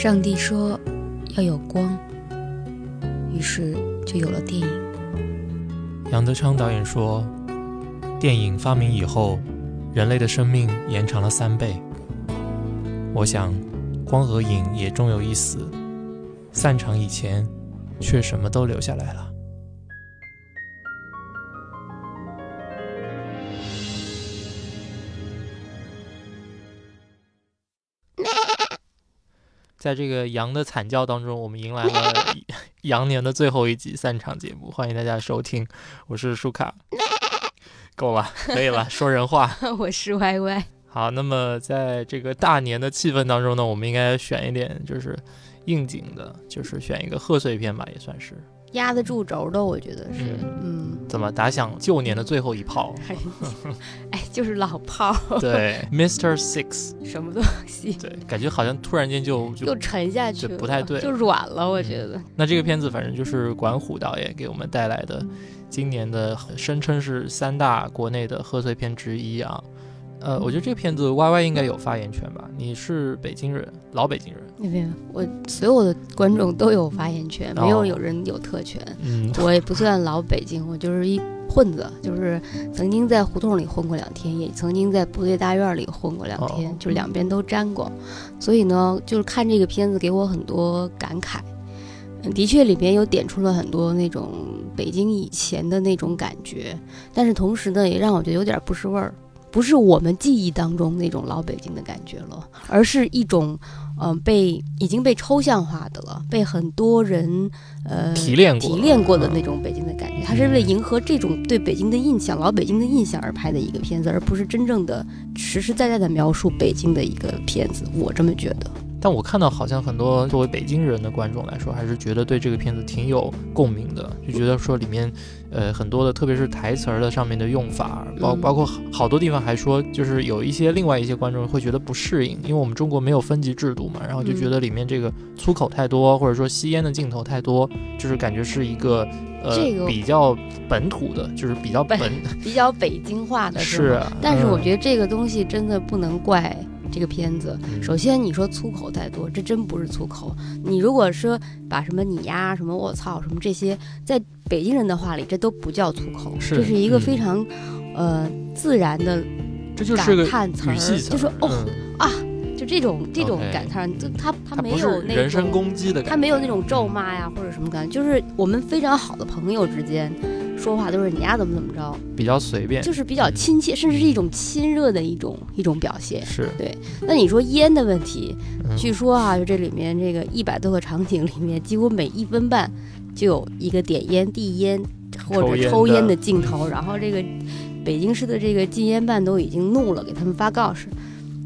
上帝说要有光，于是就有了电影。杨德昌导演说，电影发明以后，人类的生命延长了3倍。我想，光和影也终有一死，散场以前，却什么都留下来了。在这个羊的惨叫当中，我们迎来了羊年的最后一集散场节目，欢迎大家收听，我是舒卡。够了，可以了，说人话。我是歪歪。好，那么在这个大年的气氛当中呢，我们应该选一点就是应景的，就是选一个贺岁片吧，也算是压得住轴的，我觉得是。怎么打响旧年的最后一炮？哎，就是老炮。对 ，Mr. Six， 什么东西？对，感觉好像突然间就沉下去了，不太对，就软了，我觉得。那这个片子反正就是管虎导演给我们带来的，今年的声称是3大国内的贺岁片之一啊。我觉得这个片子 YY 应该有发言权吧？你是北京人，老北京人。没有，我所有的观众都有发言权，没有人有特权。我也不算老北京，我就是一混子，就是曾经在胡同里混过2天，也曾经在部队大院里混过2天，就两边都沾过。所以呢，就是看这个片子给我很多感慨。的确里面有点出了很多那种北京以前的那种感觉，但是同时呢，也让我觉得有点不是味儿。不是我们记忆当中那种老北京的感觉了，而是一种，已经被抽象化的了，被很多人提炼过的那种北京的感觉。它是为了迎合这种对北京的印象、老北京的印象而拍的一个片子，而不是真正的实实在在的描述北京的一个片子。我这么觉得。但我看到好像很多作为北京人的观众来说，还是觉得对这个片子挺有共鸣的，就觉得说里面很多的，特别是台词的上面的用法，包括好多地方还说，就是有一些另外一些观众会觉得不适应，因为我们中国没有分级制度嘛，然后就觉得里面这个粗口太多，或者说吸烟的镜头太多，就是感觉是一个比较本土的，就是比较北京化的是吗？但是我觉得这个东西真的不能怪这个片子。首先你说粗口太多，这真不是粗口。你如果说把什么你呀、什么我操、什么这些，在北京人的话里，这都不叫粗口，这是一个非常自然的感叹词，就说哦啊，就这种感叹，就他没有那种人身攻击的感觉，他没有那种咒骂呀或者什么感觉，就是我们非常好的朋友之间说话都是你呀怎么着，比较随便，就是比较亲切，甚至是一种亲热的一种表现。是，对。那你说烟的问题，据说啊，就这里面这个100多个场景里面，几乎每1分半就有一个点烟、递烟或者抽烟的镜头，然后这个北京市的这个禁烟办都已经怒了，给他们发告示，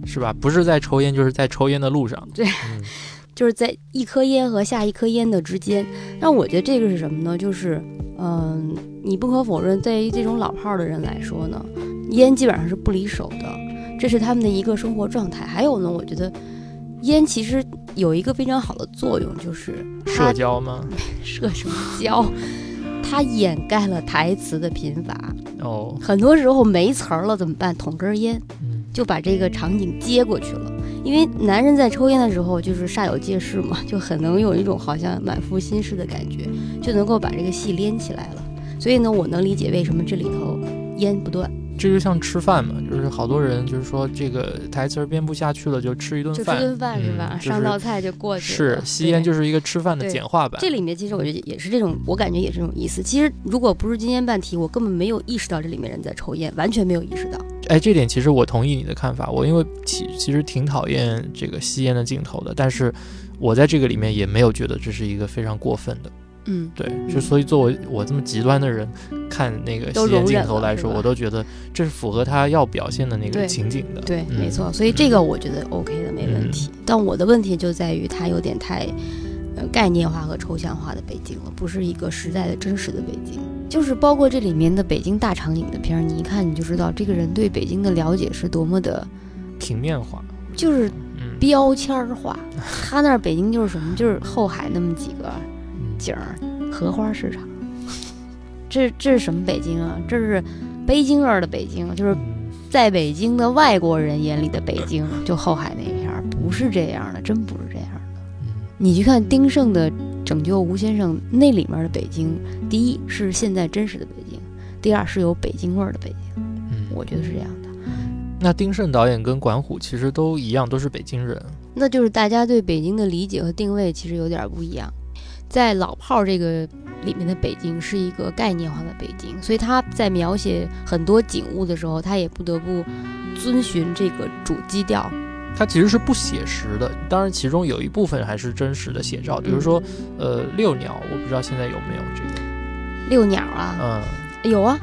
是吧？不是在抽烟，就是在抽烟的路上。对。就是在一颗烟和下一颗烟的之间。那我觉得这个是什么呢？就是你不可否认，对于这种老炮的人来说呢，烟基本上是不离手的，这是他们的一个生活状态。还有呢，我觉得烟其实有一个非常好的作用，就是社交吗？社什么交？它掩盖了台词的贫乏。很多时候没词儿了怎么办？捅根烟，就把这个场景接过去了。因为男人在抽烟的时候就是煞有介事嘛，就很能有一种好像满腹心事的感觉，就能够把这个戏连起来了。所以呢，我能理解为什么这里头烟不断。这就像吃饭嘛，就是好多人就是说这个台词编不下去了，就吃一顿饭是吧？上道菜就过去了。是，吸烟就是一个吃饭的简化版。这里面其实我觉得也是这种，我感觉也是这种意思。其实如果不是今天办题，我根本没有意识到这里面人在抽烟，完全没有意识到。哎，这点其实我同意你的看法。我因为其实挺讨厌这个吸烟的镜头的，但是我在这个里面也没有觉得这是一个非常过分的。对，就所以作为我这么极端的人，看那个吸烟镜头来说，我都觉得这是符合他要表现的那个情景的。对，没错。所以这个我觉得 OK 的，没问题。但我的问题就在于它有点太概念化和抽象化的北京了，不是一个实在的真实的北京。就是包括这里面的北京大场景的片，你一看你就知道这个人对北京的了解是多么的平面化，就是标签化。他那北京就是什么，就是后海那么几个景儿，荷花市场。这是什么北京啊？这是北京儿的北京，就是在北京的外国人眼里的北京，就后海那片，不是这样的，真不是这样的。你去看丁晟的《拯救吴先生》，那里面的北京，第一是现在真实的北京，第二是有北京味儿的北京，我觉得是这样的。那丁晟导演跟管虎其实都一样，都是北京人，那就是大家对北京的理解和定位其实有点不一样。在老炮这个里面的北京是一个概念化的北京，所以他在描写很多景物的时候，他也不得不遵循这个主基调，它其实是不写实的，当然其中有一部分还是真实的写照，比如说遛鸟，我不知道现在有没有这个遛鸟啊，有啊，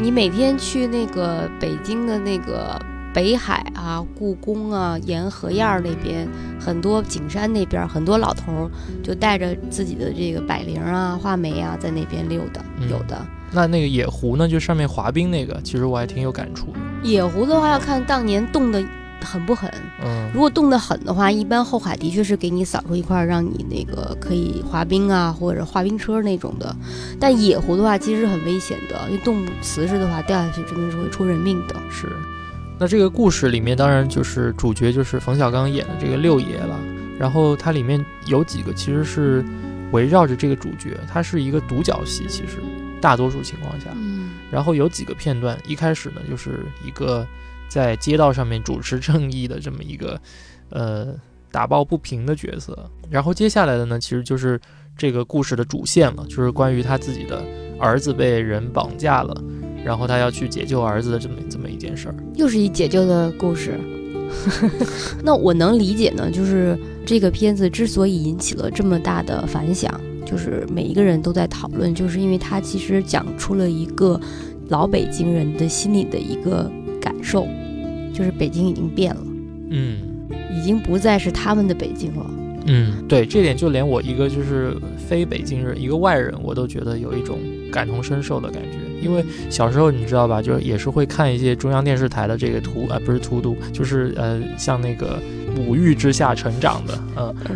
你每天去那个北京的那个北海啊、故宫啊、沿河沿那边，很多景山那边，很多老头就带着自己的这个百灵啊、画眉啊，在那边溜达，有的。那个野狐呢，就上面滑冰那个，其实我还挺有感触的。野狐的话，要看当年冻得狠不狠。如果冻得狠的话，一般后海的确是给你扫出一块让你那个可以滑冰啊，或者滑冰车那种的。但野狐的话，其实很危险的，因为冻瓷实的话，掉下去真的是会出人命的。是。那这个故事里面当然就是主角就是冯小刚演的这个六爷了，然后它里面有几个其实是围绕着这个主角，它是一个独角戏，其实大多数情况下，然后有几个片段，一开始呢就是一个在街道上面主持正义的这么一个打抱不平的角色，然后接下来的呢其实就是这个故事的主线了，就是关于他自己的儿子被人绑架了，然后他要去解救儿子的这么一件事儿，又是一解救的故事。那我能理解呢，就是这个片子之所以引起了这么大的反响，就是每一个人都在讨论，就是因为他其实讲出了一个老北京人的心里的一个感受，就是北京已经变了，已经不再是他们的北京了。对，这点就连我一个就是非北京人，一个外人，我都觉得有一种感同身受的感觉。因为小时候你知道吧，就是也是会看一些中央电视台的这个不是荼毒，就是像那个母育之下成长的，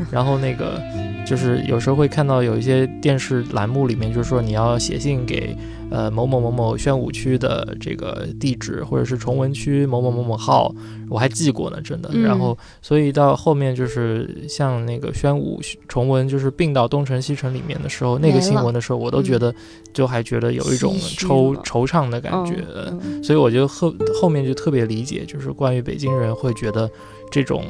然后那个就是有时候会看到有一些电视栏目里面，就是说你要写信给某某某某宣武区的这个地址，或者是崇文区某某某某号，我还记过呢，真的。然后所以到后面就是像那个宣武崇文就是并到东城西城里面的时候，那个新闻的时候，我都觉得就还觉得有一种惆怅的感觉，所以我就后面就特别理解，就是关于北京人会觉得这种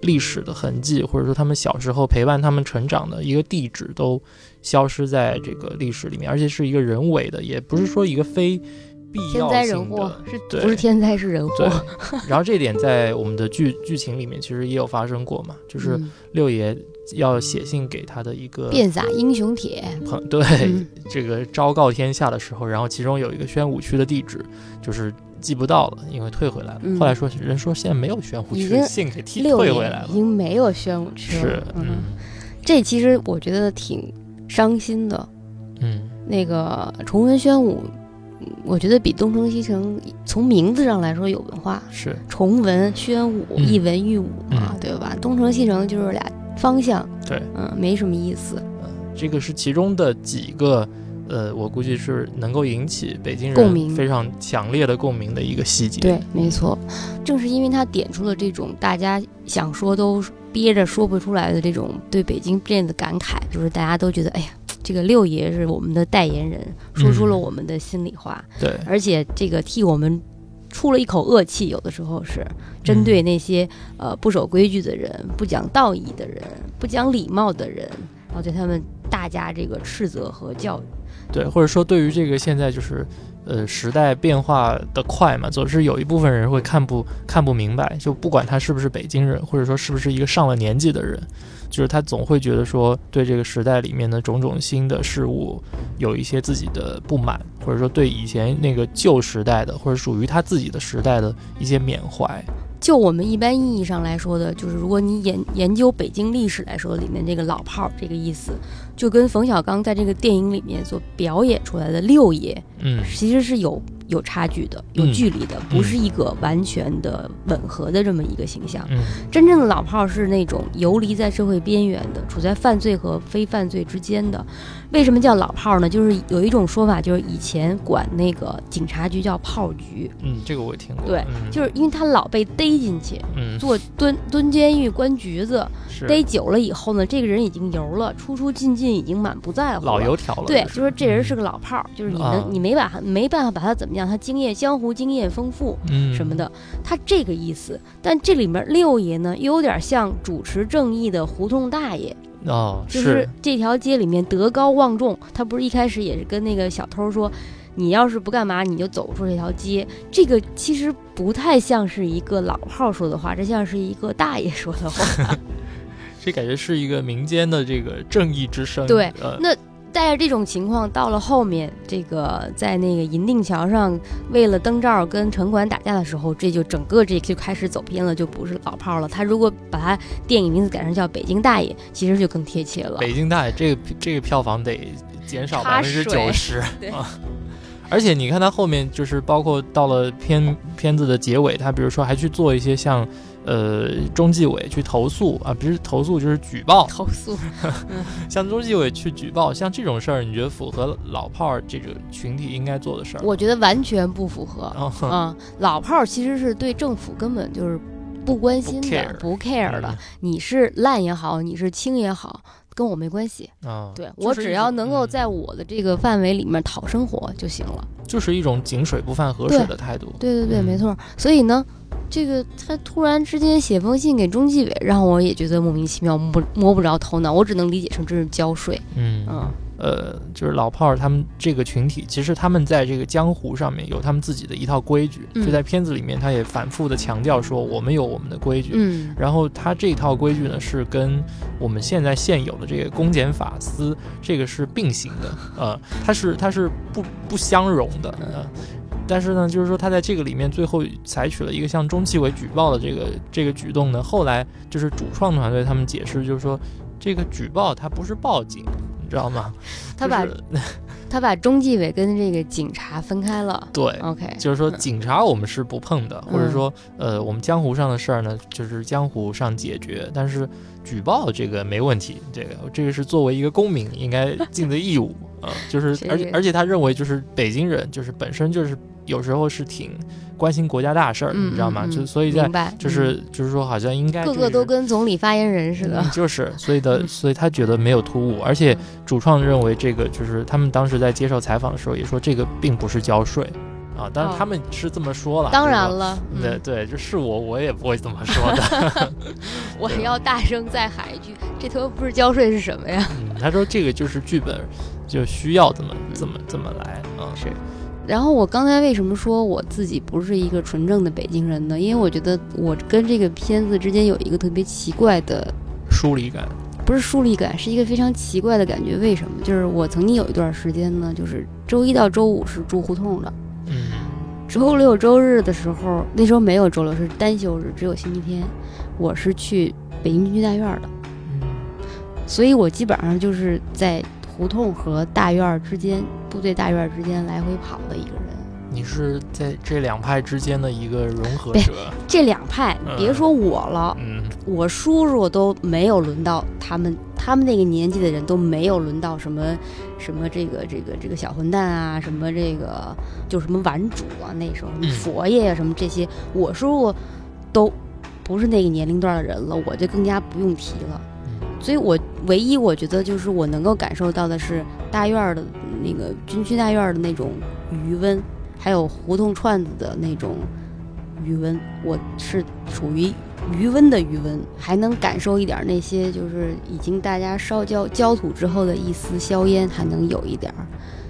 历史的痕迹，或者说他们小时候陪伴他们成长的一个地址都消失在这个历史里面，而且是一个人为的，也不是说一个非必要性的天灾人祸，是不是天灾是人祸。然后这点在我们的剧情里面其实也有发生过嘛，就是六爷要写信给他的一个遍洒英雄帖，对，这个昭告天下的时候，然后其中有一个宣武区的地址就是寄不到了，因为退回来了。后来说人说现在没有宣武区，信给退回来了，已经没有宣武区了。是，这其实我觉得挺伤心的。那个崇文宣武，我觉得比东城西城从名字上来说有文化，是崇文宣武，一文喻武嘛，对吧？东城西城就是俩方向，对，没什么意思。这个是其中的几个。我估计是能够引起北京人非常强烈的共鸣的一个细节。对，没错，正是因为他点出了这种大家想说都憋着说不出来的这种对北京变的感慨，就是大家都觉得，哎呀，这个六爷是我们的代言人，说出了我们的心里话。对，而且这个替我们出了一口恶气，有的时候是针对那些不守规矩的人、不讲道义的人、不讲礼貌的人，然后对他们大加这个斥责和教育。对，或者说对于这个现在就是时代变化的快嘛，总是有一部分人会看不明白，就不管他是不是北京人，或者说是不是一个上了年纪的人，就是他总会觉得说对这个时代里面的种种新的事物有一些自己的不满，或者说对以前那个旧时代的或者属于他自己的时代的一些缅怀。就我们一般意义上来说的，就是如果你研究北京历史来说，里面这个老炮这个意思，就跟冯小刚在这个电影里面所表演出来的六爷，其实是有差距的，有距离的，不是一个完全的吻合的这么一个形象。真正的老炮是那种游离在社会边缘的，处在犯罪和非犯罪之间的。为什么叫老炮呢？就是有一种说法，就是以前管那个警察局叫炮局。这个我听过。对，就是因为他老被逮进去，坐蹲监狱关局子，是逮久了以后呢，这个人已经油了，出出进进已经满不在乎了，老油条了。对，就是说这人是个老炮儿，就是你没办法把他怎么样，他经验江湖经验丰富，什么的，他这个意思。但这里面六爷呢，又有点像主持正义的胡同大爷。哦，就是这条街里面德高望重，他不是一开始也是跟那个小偷说，你要是不干嘛你就走出这条街，这个其实不太像是一个老炮说的话，这像是一个大爷说的话这感觉是一个民间的这个正义之声。对，那带着这种情况到了后面，这个在那个银锭桥上为了灯罩跟城管打架的时候，这就整个这就开始走偏了，就不是老炮了。他如果把他电影名字改成叫北京大爷，其实就更贴切了。北京大爷这个票房得减少90%。对，而且你看他后面就是包括到了片子的结尾，他比如说还去做一些像中纪委去投诉啊，不是投诉就是举报投诉像中纪委去举报，像这种事儿，你觉得符合老炮这个群体应该做的事儿？我觉得完全不符合啊、老炮其实是对政府根本就是不关心的，不 care 的，你是烂也好，你是轻也好，跟我没关系啊，对、就是、我只要能够在我的这个范围里面讨生活就行了，就是一种井水不犯河水的态度。对对对，没错。所以呢，这个他突然之间写封信给中纪委，让我也觉得莫名其妙，摸不着头脑，我只能理解成真是交税。就是老炮儿他们这个群体，其实他们在这个江湖上面有他们自己的一套规矩，就在片子里面他也反复的强调说我们有我们的规矩，然后他这套规矩呢是跟我们现在现有的这个公检法司这个是并行的，它是不相容的。但是呢，就是说他在这个里面最后采取了一个向中纪委举报的这个举动呢，后来就是主创团队他们解释，就是说这个举报它不是报警，你知道吗？他把中纪委跟这个警察分开了。对 ，OK， 就是说警察我们是不碰的，或者说我们江湖上的事儿呢，就是江湖上解决，但是举报这个没问题，这个是作为一个公民应该尽的义务啊、就是而且他认为就是北京人就是本身就是。有时候是挺关心国家大事儿，你知道吗？就所以在就是说，好像应该、就是、个个都跟总理发言人似的，就是所以他觉得没有突兀，而且主创认为这个就是他们当时在接受采访的时候也说这个并不是交税啊，但是他们是这么说了，当然了，对，就是我也不会这么说的，我要大声再喊一句，这头不是交税是什么呀？他说这个就是剧本就需要这么来啊，是。然后我刚才为什么说我自己不是一个纯正的北京人呢？因为我觉得我跟这个片子之间有一个特别奇怪的疏离感，不是疏离感，是一个非常奇怪的感觉。为什么？就是我曾经有一段时间呢，就是周一到周五是住胡同的，周六周日的时候，那时候没有周六，是单休日，只有星期天，我是去北京军区大院的，所以我基本上就是在胡同和大院之间，部队大院之间来回跑的一个人。你是在这两派之间的一个融合者。这两派别说我了，我叔叔都没有轮到他们那个年纪的人都没有轮到什么这个小混蛋啊，什么这个就什么顽主啊，那时候佛爷啊什么这些，我叔叔都不是那个年龄段的人了，我就更加不用提了。所以我唯一我觉得就是我能够感受到的是大院的那个军区大院的那种余温，还有胡同串子的那种余温，我是属于余温的余温，还能感受一点那些就是已经大家烧焦土之后的一丝硝烟，还能有一点。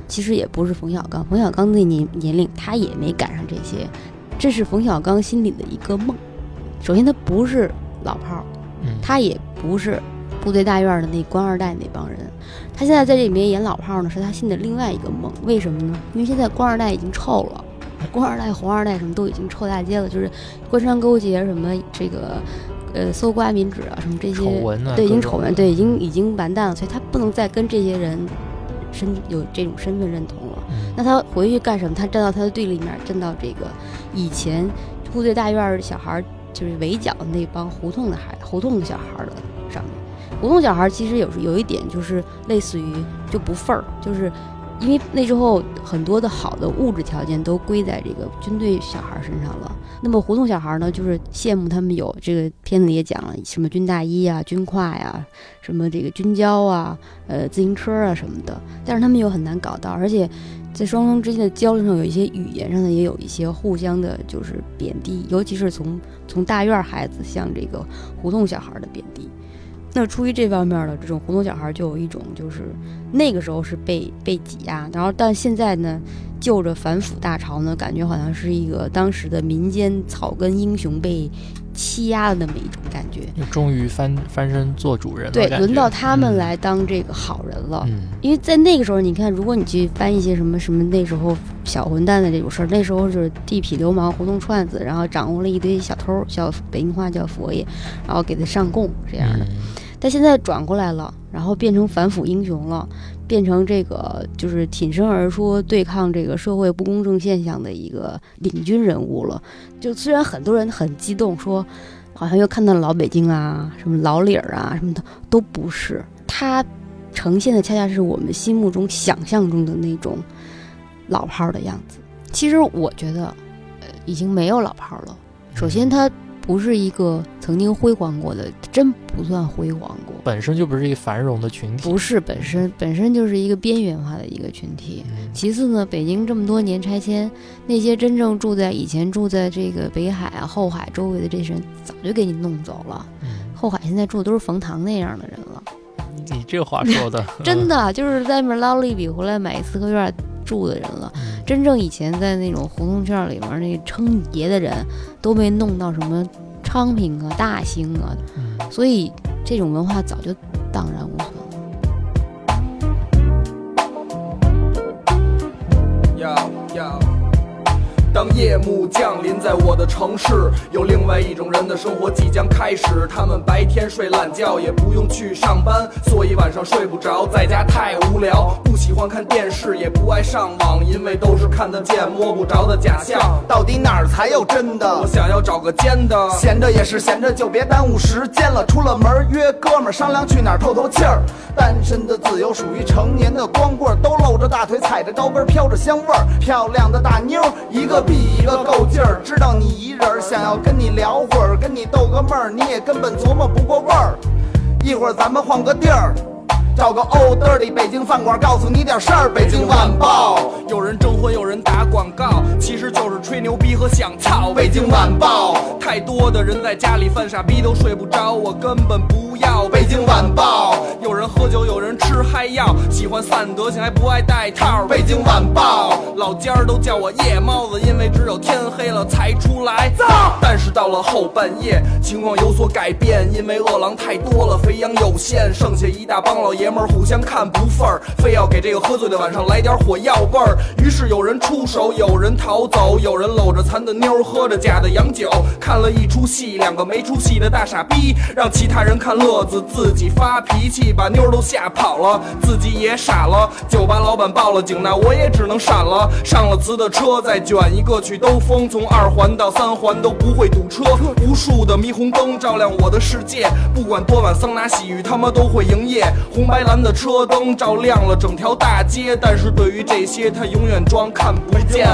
其实也不是冯小刚那年龄他也没赶上这些，这是冯小刚心里的一个梦。首先他不是老炮，他也不是部队大院的那官二代那帮人，他现在在这里面演老炮呢，是他心里的另外一个梦。为什么呢？因为现在官二代已经臭了，官二代红二代什么都已经臭大街了，就是官商勾结什么这个搜刮民脂啊什么这些丑闻啊，对，已经丑闻，对，已经完蛋了，所以他不能再跟这些人有这种身份认同了。那他回去干什么？他站到他的队里面，站到这个以前部队大院小孩就是围剿那帮胡同的小孩的上面。胡同小孩其实有一点就是类似于就不份儿，就是因为那时候很多的好的物质条件都归在这个军队小孩身上了。那么胡同小孩呢，就是羡慕他们有这个片子里也讲了什么军大衣啊、军挎呀、什么这个军胶啊、自行车啊什么的，但是他们又很难搞到，而且在双方之间的交流上有一些语言上的也有一些互相的就是贬低，尤其是从大院孩子向这个胡同小孩的贬低。那出于这方面的这种胡同小孩就有一种就是那个时候是被挤压，然后但现在呢就着反腐大潮呢，感觉好像是一个当时的民间草根英雄被欺压的那么一种感觉，终于翻身做主人了，对，轮到他们来当这个好人了。因为在那个时候你看，如果你去翻一些什么那时候小混蛋的这种事儿，那时候就是地痞流氓胡同串子，然后掌握了一堆小偷，小北京话叫佛爷，然后给他上供这样的。但现在转过来了，然后变成反腐英雄了，变成这个就是挺身而出对抗这个社会不公正现象的一个领军人物了。就虽然很多人很激动说好像又看到了老北京啊，什么老理儿啊什么的，都不是，他呈现的恰恰是我们心目中想象中的那种老炮的样子。其实我觉得已经没有老炮了。首先他不是一个曾经辉煌过的，真不算辉煌过，本身就不是一个繁荣的群体，不是，本身就是一个边缘化的一个群体。其次呢，北京这么多年拆迁，那些真正以前住在这个北海啊、后海周围的这些人早就给你弄走了。后海现在住的都是冯唐那样的人了。你这话说的真的就是在那边捞了一笔回来买四合院住的人了。真正以前在那种胡同圈里面那称爷的人都被弄到什么昌平啊、大兴啊，所以这种文化早就荡然无存了。当夜幕降临在我的城市，有另外一种人的生活即将开始，他们白天睡懒觉也不用去上班，所以晚上睡不着，在家太无聊，不喜欢看电视也不爱上网，因为都是看得见摸不着的假象。到底哪儿才有真的？我想要找个尖的，闲着也是闲着，就别耽误时间了。出了门约哥们商量去哪儿透透气儿。单身的自由属于成年的光棍，都露着大腿，踩着高跟，飘着香味儿。漂亮的大妞一个比一个够劲儿，知道你一人想要跟你聊会儿，跟你逗个闷儿，你也根本琢磨不过味儿。一会儿咱们换个地儿，找个 old dirty 北京饭馆，告诉你点事儿。北京晚报，有人征婚有人打广告，其实就是吹牛逼和想操。北京晚报，太多的人在家里犯傻逼都睡不着，我根本不要。北京晚报，有人喝酒有人吃嗨药，喜欢散德性还不爱戴套。北京晚报，老尖儿都叫我夜猫子，因为只有天黑了才出来。但是到了后半夜情况有所改变，因为饿狼太多了，肥羊有限，剩下一大帮老爷爷们互相看不忿儿，非要给这个喝醉的晚上来点火药味儿。于是有人出手，有人逃走，有人搂着残的妞喝着假的洋酒，看了一出戏，两个没出戏的大傻逼，让其他人看乐子，自己发脾气，把妞都吓跑了，自己也傻了。酒吧老板报了警，那我也只能闪了。上了磁的车，再卷一个去兜风，从2环到3环都不会堵车。无数的霓虹灯照亮我的世界，不管多晚桑拿洗浴他妈都会营业。红白蓝的车灯照亮了整条大街，但是对于这些他永远装看不见。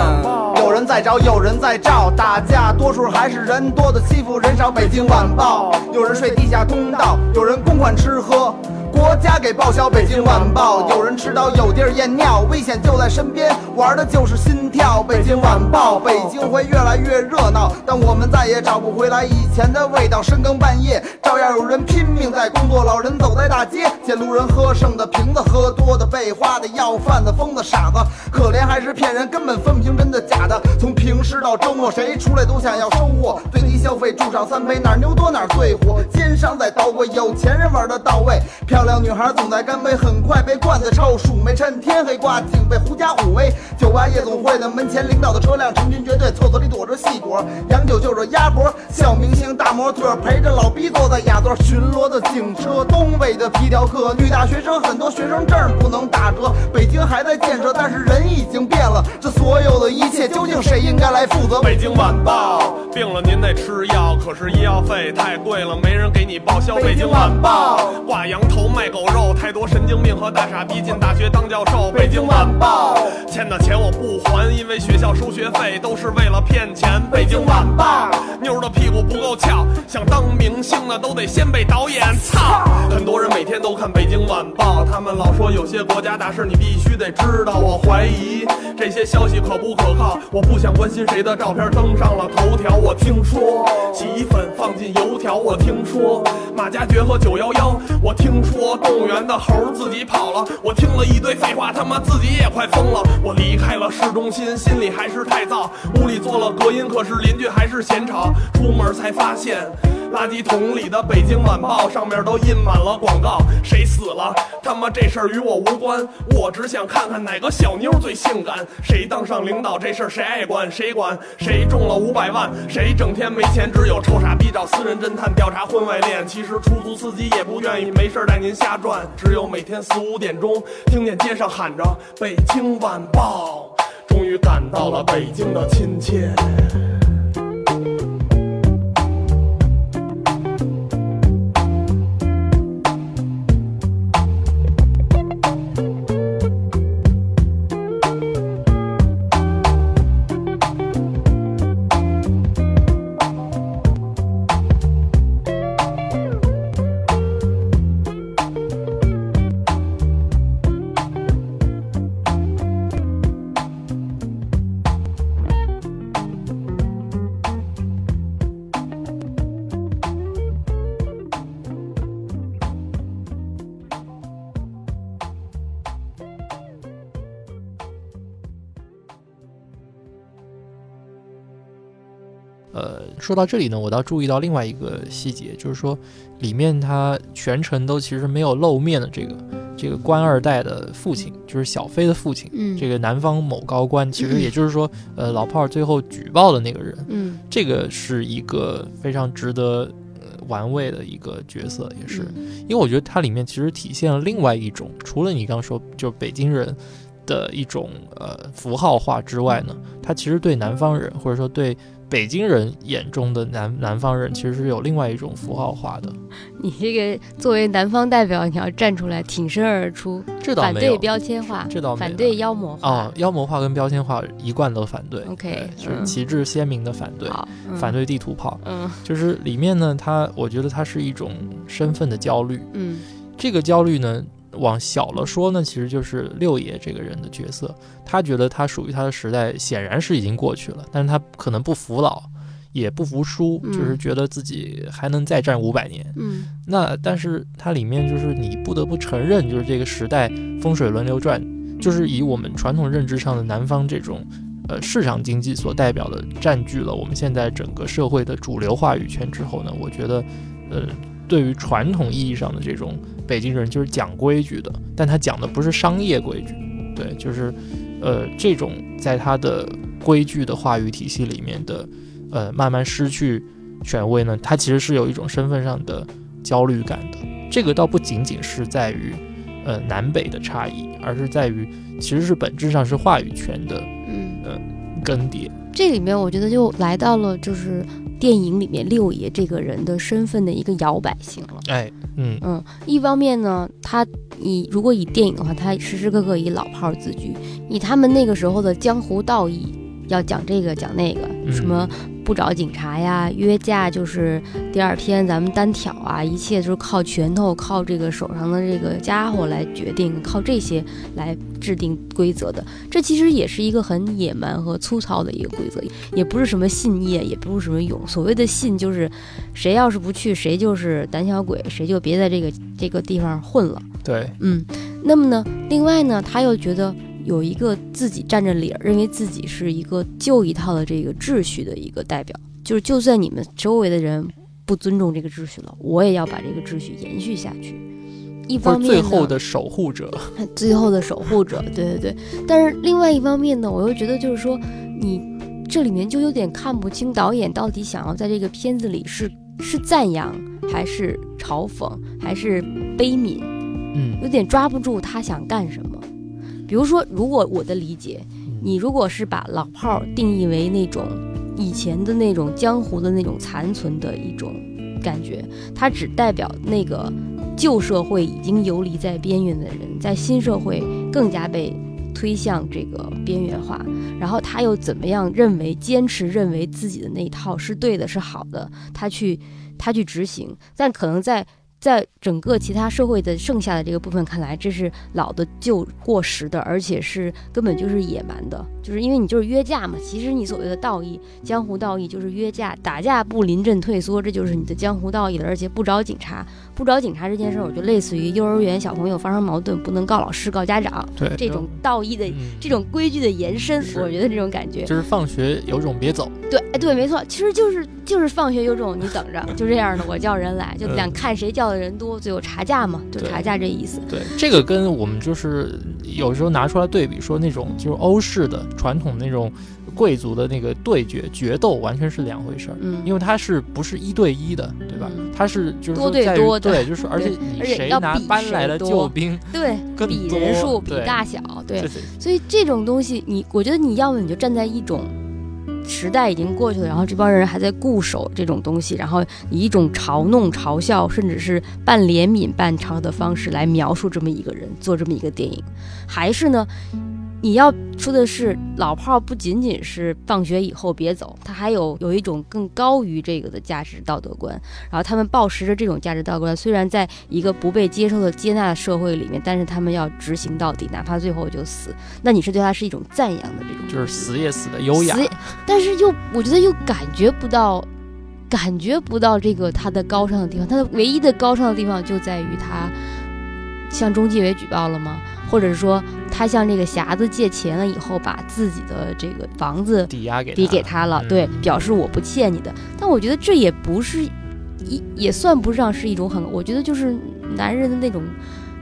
有人在找有人在照，打架多数还是人多的欺负人少。北京晚报，有人睡地下通道，有人公款吃喝，国家给报销。北京晚报，有人迟到有地儿验尿，危险就在身边，玩的就是心跳。北京晚报，北京会越来越热闹，但我们再也找不回来以前的味道。深更半夜照样有人拼命在工作，老人走在大街，见路人喝剩的瓶子，喝多的被花的，要饭的疯的傻子，可怜还是骗人，根本分不清真的假的。从平时到周末谁出来都想要收获，最低消费住上3杯，哪牛多哪最火。奸商在捣鬼，有钱人玩的到位，漂亮女孩总在干杯，很快被灌得臭。鼠没趁天黑挂，警被狐假虎威。酒吧夜总会的门前，领导的车辆成群结队，厕所里躲着细果，洋酒就着鸭脖。小明星大模特陪着老逼坐在雅座，巡逻的警车，东北的皮条客，女大学生很多学生证不能打折。北京还在建设，但是人已经变了，这所有的一切究竟谁应该来负责？北京晚报，病了您得吃药，可是医药费太贵了，没人给你报销。北京晚报。挂羊头卖狗肉，太多神经病和大傻逼进大学当教授。北京晚报欠的钱我不还，因为学校收学费都是为了骗钱。北京晚报妞的屁股不够翘，想当明星的都得先被导演操。很多人每天都看北京晚报，他们老说有些国家大事你必须得知道，我怀疑这些消息可不可靠。我不想关心谁的照片登上了头条，我听说洗衣粉放进油条，我听说马加爵和911，我听说动物园的猴自己跑了，我听了一堆废话，他妈自己也快疯了。我离开了市中心，心里还是太燥，屋里做了隔音，可是邻居还是嫌吵。出门才发现垃圾桶里的北京晚报上面都印满了广告，谁死了他妈这事儿与我无关，我只想看看哪个小妞最性感，谁当上领导这事儿谁爱管谁管，谁中了500万，谁整天没钱，只有臭傻逼找私人侦探调查婚外恋。其实出租司机也不愿意没事带您瞎转，只有每天4、5点钟听见街上喊着北京晚报，终于感到了北京的亲切。说到这里呢，我倒注意到另外一个细节，就是说里面他全程都其实没有露面的这个官二代的父亲，就是小飞的父亲，这个南方某高官，其实也就是说老炮最后举报的那个人，这个是一个非常值得玩味的一个角色，也是因为我觉得它里面其实体现了另外一种，除了你刚说就是北京人的一种符号化之外呢，它其实对南方人或者说对北京人眼中的南方人其实是有另外一种符号化的。你这个作为南方代表，你要站出来挺身而出，反对标签化，反对妖魔化。妖魔化跟标签化一贯都反对。OK， 就是旗帜鲜明的反对，反对地图炮。就是里面呢，我觉得它是一种身份的焦虑。这个焦虑呢，往小了说呢，其实就是六爷这个人的角色，他觉得他属于他的时代显然是已经过去了，但是他可能不服老也不服输，就是觉得自己还能再战500年。那但是他里面就是你不得不承认，就是这个时代风水轮流转，就是以我们传统认知上的南方这种市场经济所代表的占据了我们现在整个社会的主流话语权之后呢，我觉得对于传统意义上的这种北京人就是讲规矩的，但他讲的不是商业规矩，对，就是这种在他的规矩的话语体系里面的慢慢失去权威呢，他其实是有一种身份上的焦虑感的。这个倒不仅仅是在于南北的差异，而是在于其实是本质上是话语权的更迭。这里面我觉得就来到了就是电影里面六爷这个人的身份的一个摇摆性了。一方面呢，他如果以电影的话，他时时刻刻以老炮自居，以他们那个时候的江湖道义，要讲这个讲那个，什么不找警察呀，约架就是第二天咱们单挑啊，一切就是靠拳头，靠这个手上的这个家伙来决定，靠这些来制定规则的。这其实也是一个很野蛮和粗糙的一个规则，也不是什么信业，也不是什么勇。所谓的信就是，谁要是不去，谁就是胆小鬼，谁就别在这个地方混了。对，那么呢，另外呢，他又觉得有一个自己站着理，认为自己是一个旧一套的这个秩序的一个代表，就是就算你们周围的人不尊重这个秩序了，我也要把这个秩序延续下去。一方面呢，最后的守护者，对。但是另外一方面呢，我又觉得就是说，你这里面就有点看不清导演到底想要在这个片子里是赞扬还是嘲讽还是悲悯，有点抓不住他想干什么。比如说，如果我的理解，你如果是把老炮定义为那种以前的那种江湖的那种残存的一种感觉，它只代表那个旧社会已经游离在边缘的人，在新社会更加被推向这个边缘化，然后他又怎么样认为坚持认为自己的那一套是对的是好的，他去执行，但可能在整个其他社会的剩下的这个部分看来，这是老的旧过时的，而且是根本就是野蛮的，就是因为你就是约架嘛，其实你所谓的道义江湖道义就是约架打架不临阵退缩，这就是你的江湖道义了，而且不找警察这件事，我就类似于幼儿园小朋友发生矛盾不能告老师告家长，对这种道义的、这种规矩的延伸，我觉得这种感觉就是放学有种别走，对没错，其实就是放学有种你等着，就这样的我叫人来就想看谁叫的人多，最后查价嘛，就查价这意思。对，这个跟我们就是有时候拿出来对比，说那种就是欧式的传统那种贵族的那个对决决斗完全是两回事儿，因为它是不是一对一的，对吧？它是就是多对多的，对，就是而且你谁拿搬来的救兵，对，比人数比大小，对，所以这种东西我觉得你要么你就站在一种。时代已经过去了，然后这帮人还在固守这种东西，然后以一种嘲弄嘲笑甚至是半怜悯半嘲的方式来描述这么一个人，做这么一个电影。还是呢，你要说的是老炮不仅仅是放学以后别走，他还有一种更高于这个的价值道德观，然后他们抱持着这种价值道德观，虽然在一个不被接受的接纳的社会里面，但是他们要执行到底，哪怕最后就死，那你是对他是一种赞扬的，这种就是死也死的优雅，但是又我觉得又感觉不到这个他的高尚的地方，他的唯一的高尚的地方就在于他向中纪委举报了吗？或者说他向这个匣子借钱了以后，把自己的这个房子抵押给他了，对，表示我不欠你的。但我觉得这也不是，也算不上是一种很，我觉得就是男人的那种，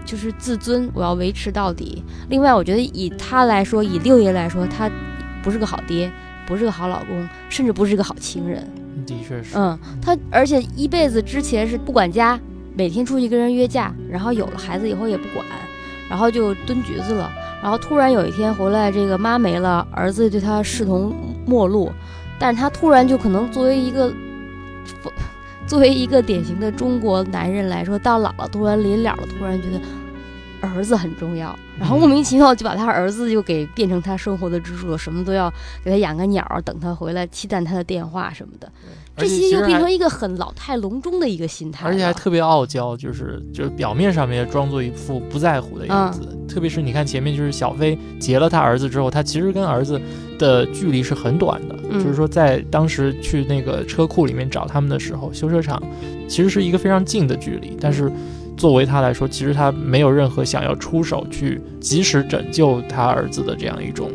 就是自尊，我要维持到底。另外，我觉得以他来说，以六爷来说，他不是个好爹，不是个好老公，甚至不是个好情人。的确是，他而且一辈子之前是不管家，每天出去跟人约架，然后有了孩子以后也不管。然后就蹲局子了，然后突然有一天回来，这个妈没了，儿子对他视同陌路，但是他突然就可能作为一个典型的中国男人来说，到老了突然临了了，突然觉得儿子很重要，然后莫名其妙就把他儿子就给变成他生活的支柱了，什么都要给他养个鸟，等他回来，期待他的电话什么的。这些又变成一个很老态龙钟的一个心态，而且还特别傲娇，就是表面上面装作一副不在乎的样子。特别是你看前面就是小飞结了他儿子之后，他其实跟儿子的距离是很短的，就是说在当时去那个车库里面找他们的时候，修车厂其实是一个非常近的距离，但是作为他来说，其实他没有任何想要出手去及时拯救他儿子的这样一种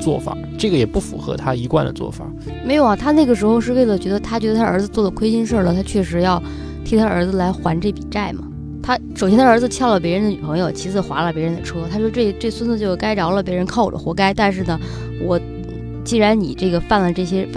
做法，这个也不符合他一贯的做法。没有啊，他那个时候是为了觉得他儿子做了亏心事了，他确实要替他儿子来还这笔债嘛。他首先他儿子撬了别人的女朋友，其次划了别人的车，他说这孙子就该着了别人扣着活该，但是呢，我既然你这个犯了这些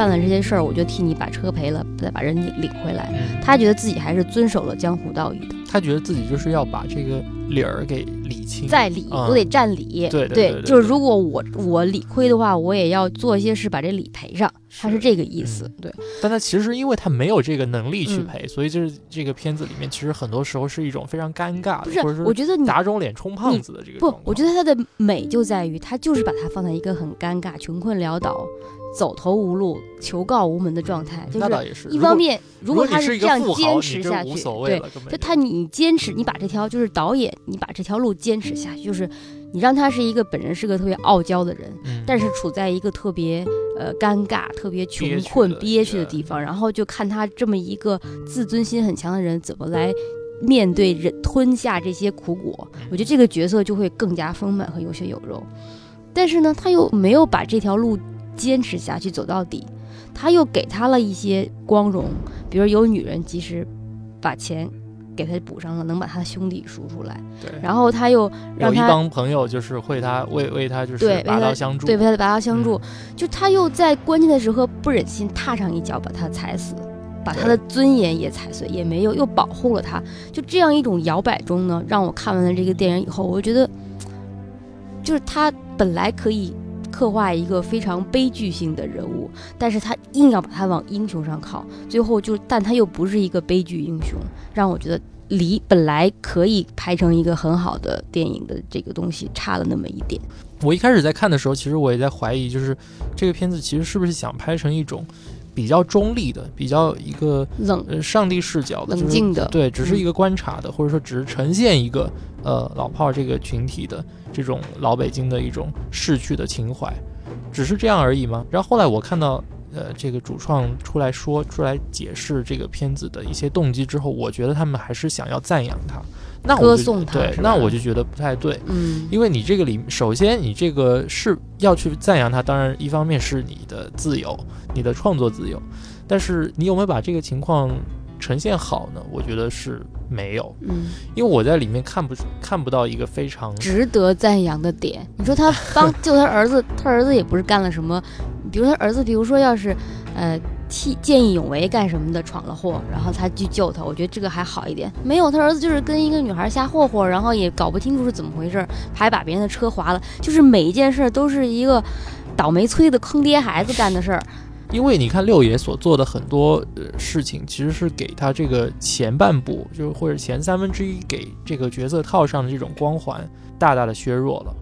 事儿，我就替你把车赔了，再把人领回来。他觉得自己还是遵守了江湖道义的，他觉得自己就是要把这个理儿给理清，再理我得占理，对，就是如果我理亏的话，我也要做一些事把这理赔上，他是这个意思。对，但他其实因为他没有这个能力去赔，所以就是这个片子里面其实很多时候是一种非常尴尬的，不是，或者我觉得打肿脸充胖子的这个状况。不，我觉得他的美就在于他就是把它放在一个很尴尬、穷困潦倒、走投无路、求告无门的状态，就是一方面，如果他是这样坚持下去，对，就你坚持，你把这条就是导演，你把这条路坚持下去，就是你让他是一个本人是个特别傲娇的人，但是处在一个特别尴尬、特别穷困憋屈的地方，然后就看他这么一个自尊心很强的人怎么来面对吞下这些苦果，我觉得这个角色就会更加丰满和有血有肉。但是呢，他又没有把这条路坚持下去走到底，他又给他了一些光荣，比如有女人及时把钱给他补上了，能把他兄弟赎出来，然后他又让他有一帮朋友就是会他为他就是拔刀相助，对，为他拔刀相助，就他又在关键的时刻不忍心踏上一脚把他踩死，把他的尊严也踩碎，也没有又保护了他，就这样一种摇摆中呢，让我看完了这个电影以后，我觉得就是他本来可以刻画一个非常悲剧性的人物，但是他硬要把他往英雄上靠，最后就但他又不是一个悲剧英雄，让我觉得离本来可以拍成一个很好的电影的这个东西差了那么一点。我一开始在看的时候，其实我也在怀疑，就是这个片子其实是不是想拍成一种比较中立的，比较一个上帝视角的，冷静的，对，只是一个观察的，或者说只是呈现一个老炮这个群体的这种老北京的一种逝去的情怀，只是这样而已吗？然后后来我看到这个主创出来解释这个片子的一些动机之后，我觉得他们还是想要赞扬他，那我就歌颂他，对，那我就觉得不太对，因为你这个里，首先你这个是要去赞扬他，当然一方面是你的自由，你的创作自由，但是你有没有把这个情况呈现好呢？我觉得是没有，因为我在里面看不到一个非常值得赞扬的点。你说他帮救他儿子，他儿子也不是干了什么，比如他儿子，比如说要是见义勇为干什么的，闯了祸，然后他去救他，我觉得这个还好一点。没有，他儿子就是跟一个女孩瞎霍霍，然后也搞不清楚是怎么回事，还把别人的车划了，就是每一件事都是一个倒霉催的坑爹孩子干的事儿。因为你看六爷所做的很多事情，其实是给他这个前半部，就或者前1/3给这个角色套上的这种光环，大大的削弱了。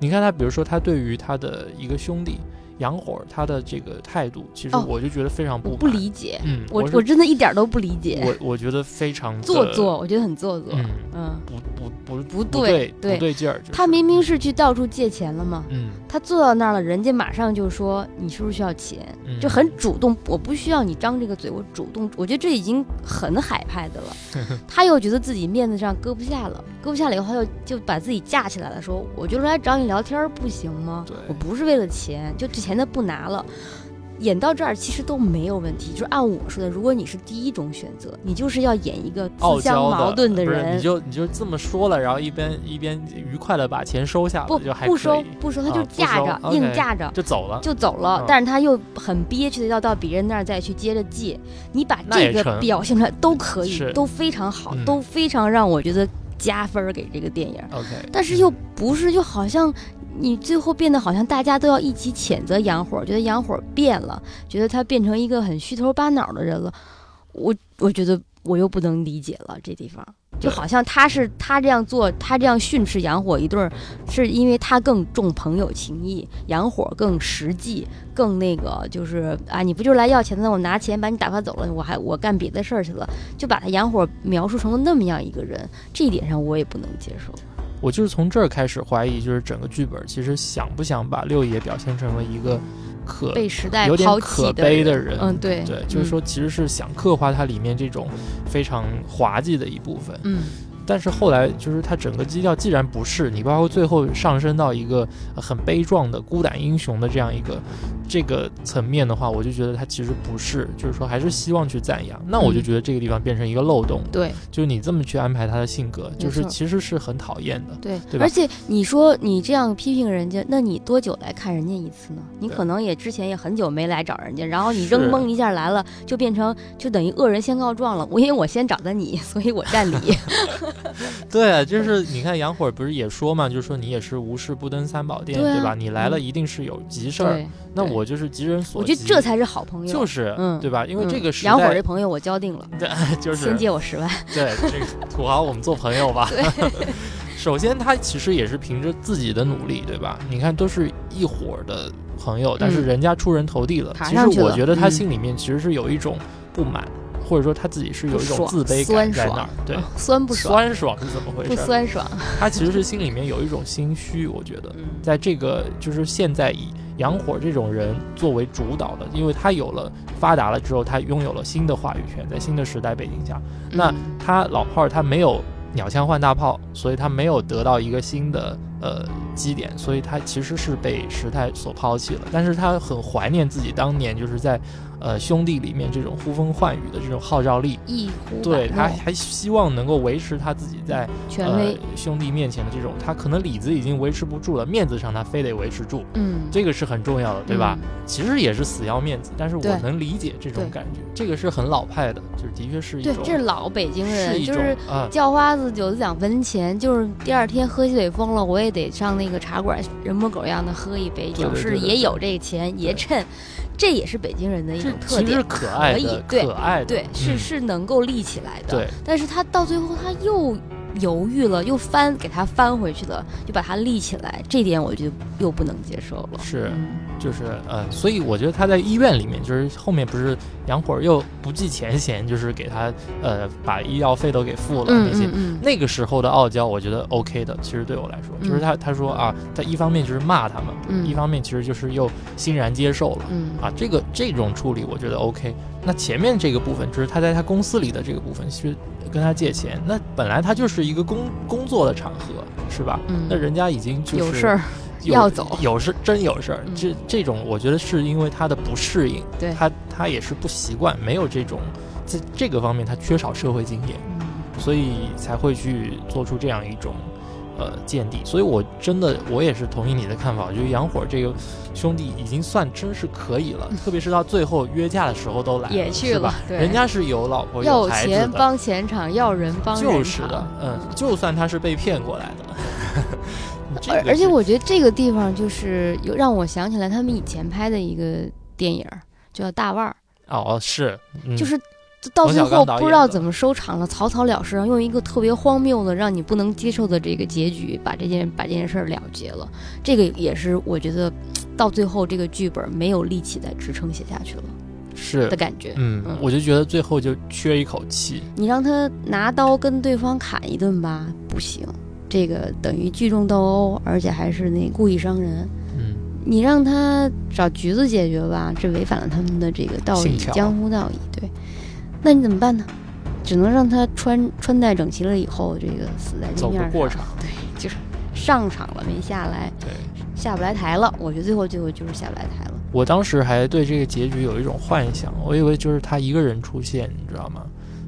你看他，比如说他对于他的一个兄弟杨火，他的这个态度，其实我就觉得非常不理解。我真的一点都不理解。我觉得非常做作，我觉得很做作。不对劲儿、就是。他明明是去到处借钱了嘛。他坐到那儿了，人家马上就说你是不是需要钱？就很主动，我不需要你张这个嘴，我主动。我觉得这已经很海派的了。他又觉得自己面子上搁不下了以后，他就把自己架起来了，说我就来找你聊天不行吗？我不是为了钱，就。钱的不拿了，演到这儿其实都没有问题。就是按我说的，如果你是第一种选择，你就是要演一个自相矛盾的人，你就这么说了，然后一边愉快的把钱收下，不收，他就架着，硬架着就走了、但是他又很憋屈的要到别人那儿再去接着借。你把这个表现出来都可以，都非常好，都非常让我觉得加分给这个电影。但是又不是，就好像。你最后变得好像大家都要一起谴责洋火，觉得洋火变了，觉得他变成一个很虚头巴脑的人了。我觉得我又不能理解了，这地方就好像他这样做，他这样训斥洋火一顿，是因为他更重朋友情谊，洋火更实际，更那个就是啊，你不就是来要钱的？我拿钱把你打发走了，我干别的事儿去了，就把他洋火描述成了那么样一个人，这一点上我也不能接受。我就是从这儿开始怀疑，就是整个剧本其实想不想把六爷表现成了一个被时代有点可悲的人。对，就是说其实是想刻画他里面这种非常滑稽的一部分。但是后来就是他整个基调既然不是，你包括最后上升到一个很悲壮的孤胆英雄的这样一个层面的话，我就觉得他其实不是，就是说还是希望去赞扬。那我就觉得这个地方变成一个漏洞。就是你这么去安排他的性格，就是其实是很讨厌的。对吧？而且你说你这样批评人家，那你多久来看人家一次呢？你可能也之前也很久没来找人家，然后你扔蒙一下来了，就变成就等于恶人先告状了。因为我先找的你，所以我占理。对啊，就是你看杨火不是也说嘛，就是说你也是无事不登三宝殿， 对吧？你来了一定是有急事儿，那我就是急人所急。我觉得这才是好朋友，就是，对吧？因为这个时代，杨火这朋友我交定了，对，就是先借我10万，对，这个土豪我们做朋友吧。首先他其实也是凭着自己的努力，对吧？你看都是一伙的朋友，但是人家出人头地了。其实我觉得他心里面其实是有一种不满。或者说他自己是有一种自卑感在那儿，对，酸不爽，酸爽是怎么回事？不酸爽，他其实是心里面有一种心虚，我觉得，在这个就是现在以洋火这种人作为主导的，因为他有了发达了之后，他拥有了新的话语权，在新的时代背景下，那他老炮儿他没有鸟枪换大炮，所以他没有得到一个新的基点，所以他其实是被时代所抛弃了。但是他很怀念自己当年就是在兄弟里面这种呼风唤雨的这种号召力，对，他还希望能够维持他自己在权威兄弟面前的这种，他可能里子已经维持不住了，面子上他非得维持住，这个是很重要的，对吧？其实也是死要面子，但是我能理解这种感觉，这个是很老派的，就是的确是一种，对，这是老北京人，就是叫花子酒2分钱，就是第2天喝西北风了，我也得上那个茶馆人模狗样的喝一杯，就是也有这个钱，也趁这也是北京人的一种特点，其实可爱的，可以，对，可爱的，对，嗯，是能够立起来的，对。但是他到最后他又犹豫了，又给他翻回去了，就把他立起来，这点我就又不能接受了。是，就是所以我觉得他在医院里面，就是后面不是杨果又不计前嫌，就是给他把医药费都给付了那些，那个时候的傲娇我觉得 OK 的，其实对我来说，就是他说啊，他一方面就是骂他们，一方面其实就是又欣然接受了，这种处理我觉得 OK。那前面这个部分就是他在他公司里的这个部分是跟他借钱，那本来他就是一个工作的场合，是吧？那人家已经就是有事儿要走，有事真有事儿，这种我觉得是因为他的不适应，对，他也是不习惯，没有这种在这个方面他缺少社会经验，所以才会去做出这样一种见地。所以我真的我也是同意你的看法，我觉得杨火这个兄弟已经算真是可以了，特别是到最后约架的时候都来了，也去了，对，人家是有老婆有孩子的，要钱帮钱场，要人帮人场，就是的，就算他是被骗过来的而且我觉得这个地方就是有让我想起来他们以前拍的一个电影叫《大腕儿》，哦，是，就是到最后不知道怎么收场了，草草了事，用一个特别荒谬的让你不能接受的这个结局把这件事了结了。这个也是我觉得到最后这个剧本没有力气再支撑写下去了，是的感觉。我就觉得最后就缺一口气。你让他拿刀跟对方砍一顿吧，不行，这个等于聚众斗殴，而且还是那故意伤人。你让他找橘子解决吧，这违反了他们的这个道义，江湖道义，对。那你怎么办呢？只能让他穿戴整齐了以后，这个死在地面上，走过场，对，就是上场了没下来，对，下不来台了。我觉得最后就是下不来台了。我当时还对这个结局有一种幻想，我以为就是他一个人出现，你知道吗？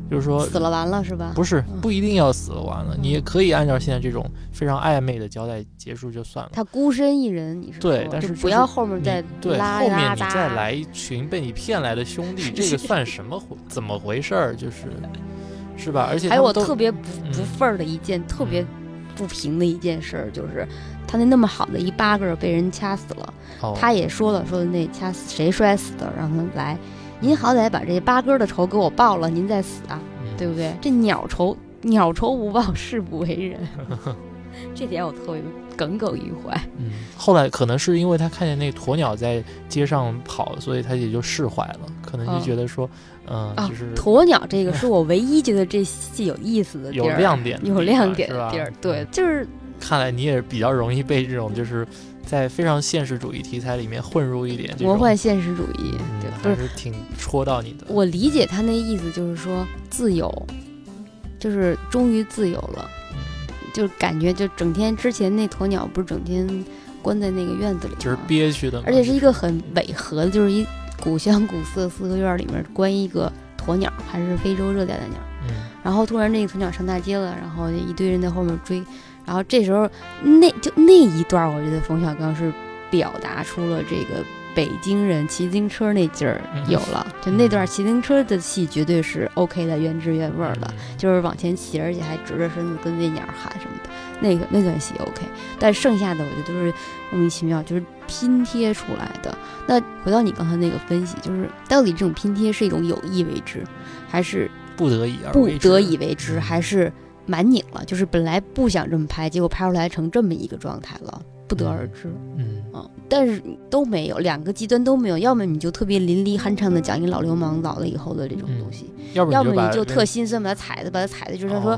就是说死了完了是吧？不是，不一定要死了完了，你也可以按照现在这种非常暧昧的交代结束就算了。他孤身一人，你是说对，但是不要后面再拉，后面你再来一群被你骗来的兄弟，这个算什么怎么回事儿？就是是吧？而且还有我特别不忿儿的一件，特别不平的一件事儿，就是他那么好的一八个被人掐死了，他也说那掐死谁摔死的，让他来。您好歹把这八哥的仇给我报了，您再死啊，对不对？这鸟仇不报，誓不为人。这点我特别耿耿于怀。后来可能是因为他看见那鸵鸟在街上跑，所以他也就释怀了，可能就觉得说，就是鸵鸟这个是我唯一觉得这戏有意思的地儿，有亮点的地儿。对，就是看来你也比较容易被这种就是。在非常现实主义题材里面混入一点魔幻现实主义，对，还是挺戳到你的。我理解他那意思就是说自由，就是终于自由了，就感觉就整天之前那鸵鸟不是整天关在那个院子里，就是憋屈的，而且是一个很违和的，就是一古香古色四合院里面关一个鸵鸟，还是非洲热带的鸟，然后突然那个鸵鸟上大街了，然后一堆人在后面追。然后这时候，那一段，我觉得冯小刚是表达出了这个北京人骑自行车那劲儿有了，就那段骑自行车的戏绝对是 OK 的，原汁原味的，就是往前骑，而且还直着身子跟那鸟喊什么的，那段戏 OK。但剩下的我觉得都是莫名其妙，就是拼贴出来的。那回到你刚才那个分析，就是到底这种拼贴是一种有意为之，还是不得已为之，还是？蛮拧了，就是本来不想这么拍，结果拍出来成这么一个状态了，不得而知。但是都没有，两个极端都没有，要么你就特别淋漓酣畅的讲一个老流氓老了以后的这种东西，要么你就特心酸把他踩的，就是他说，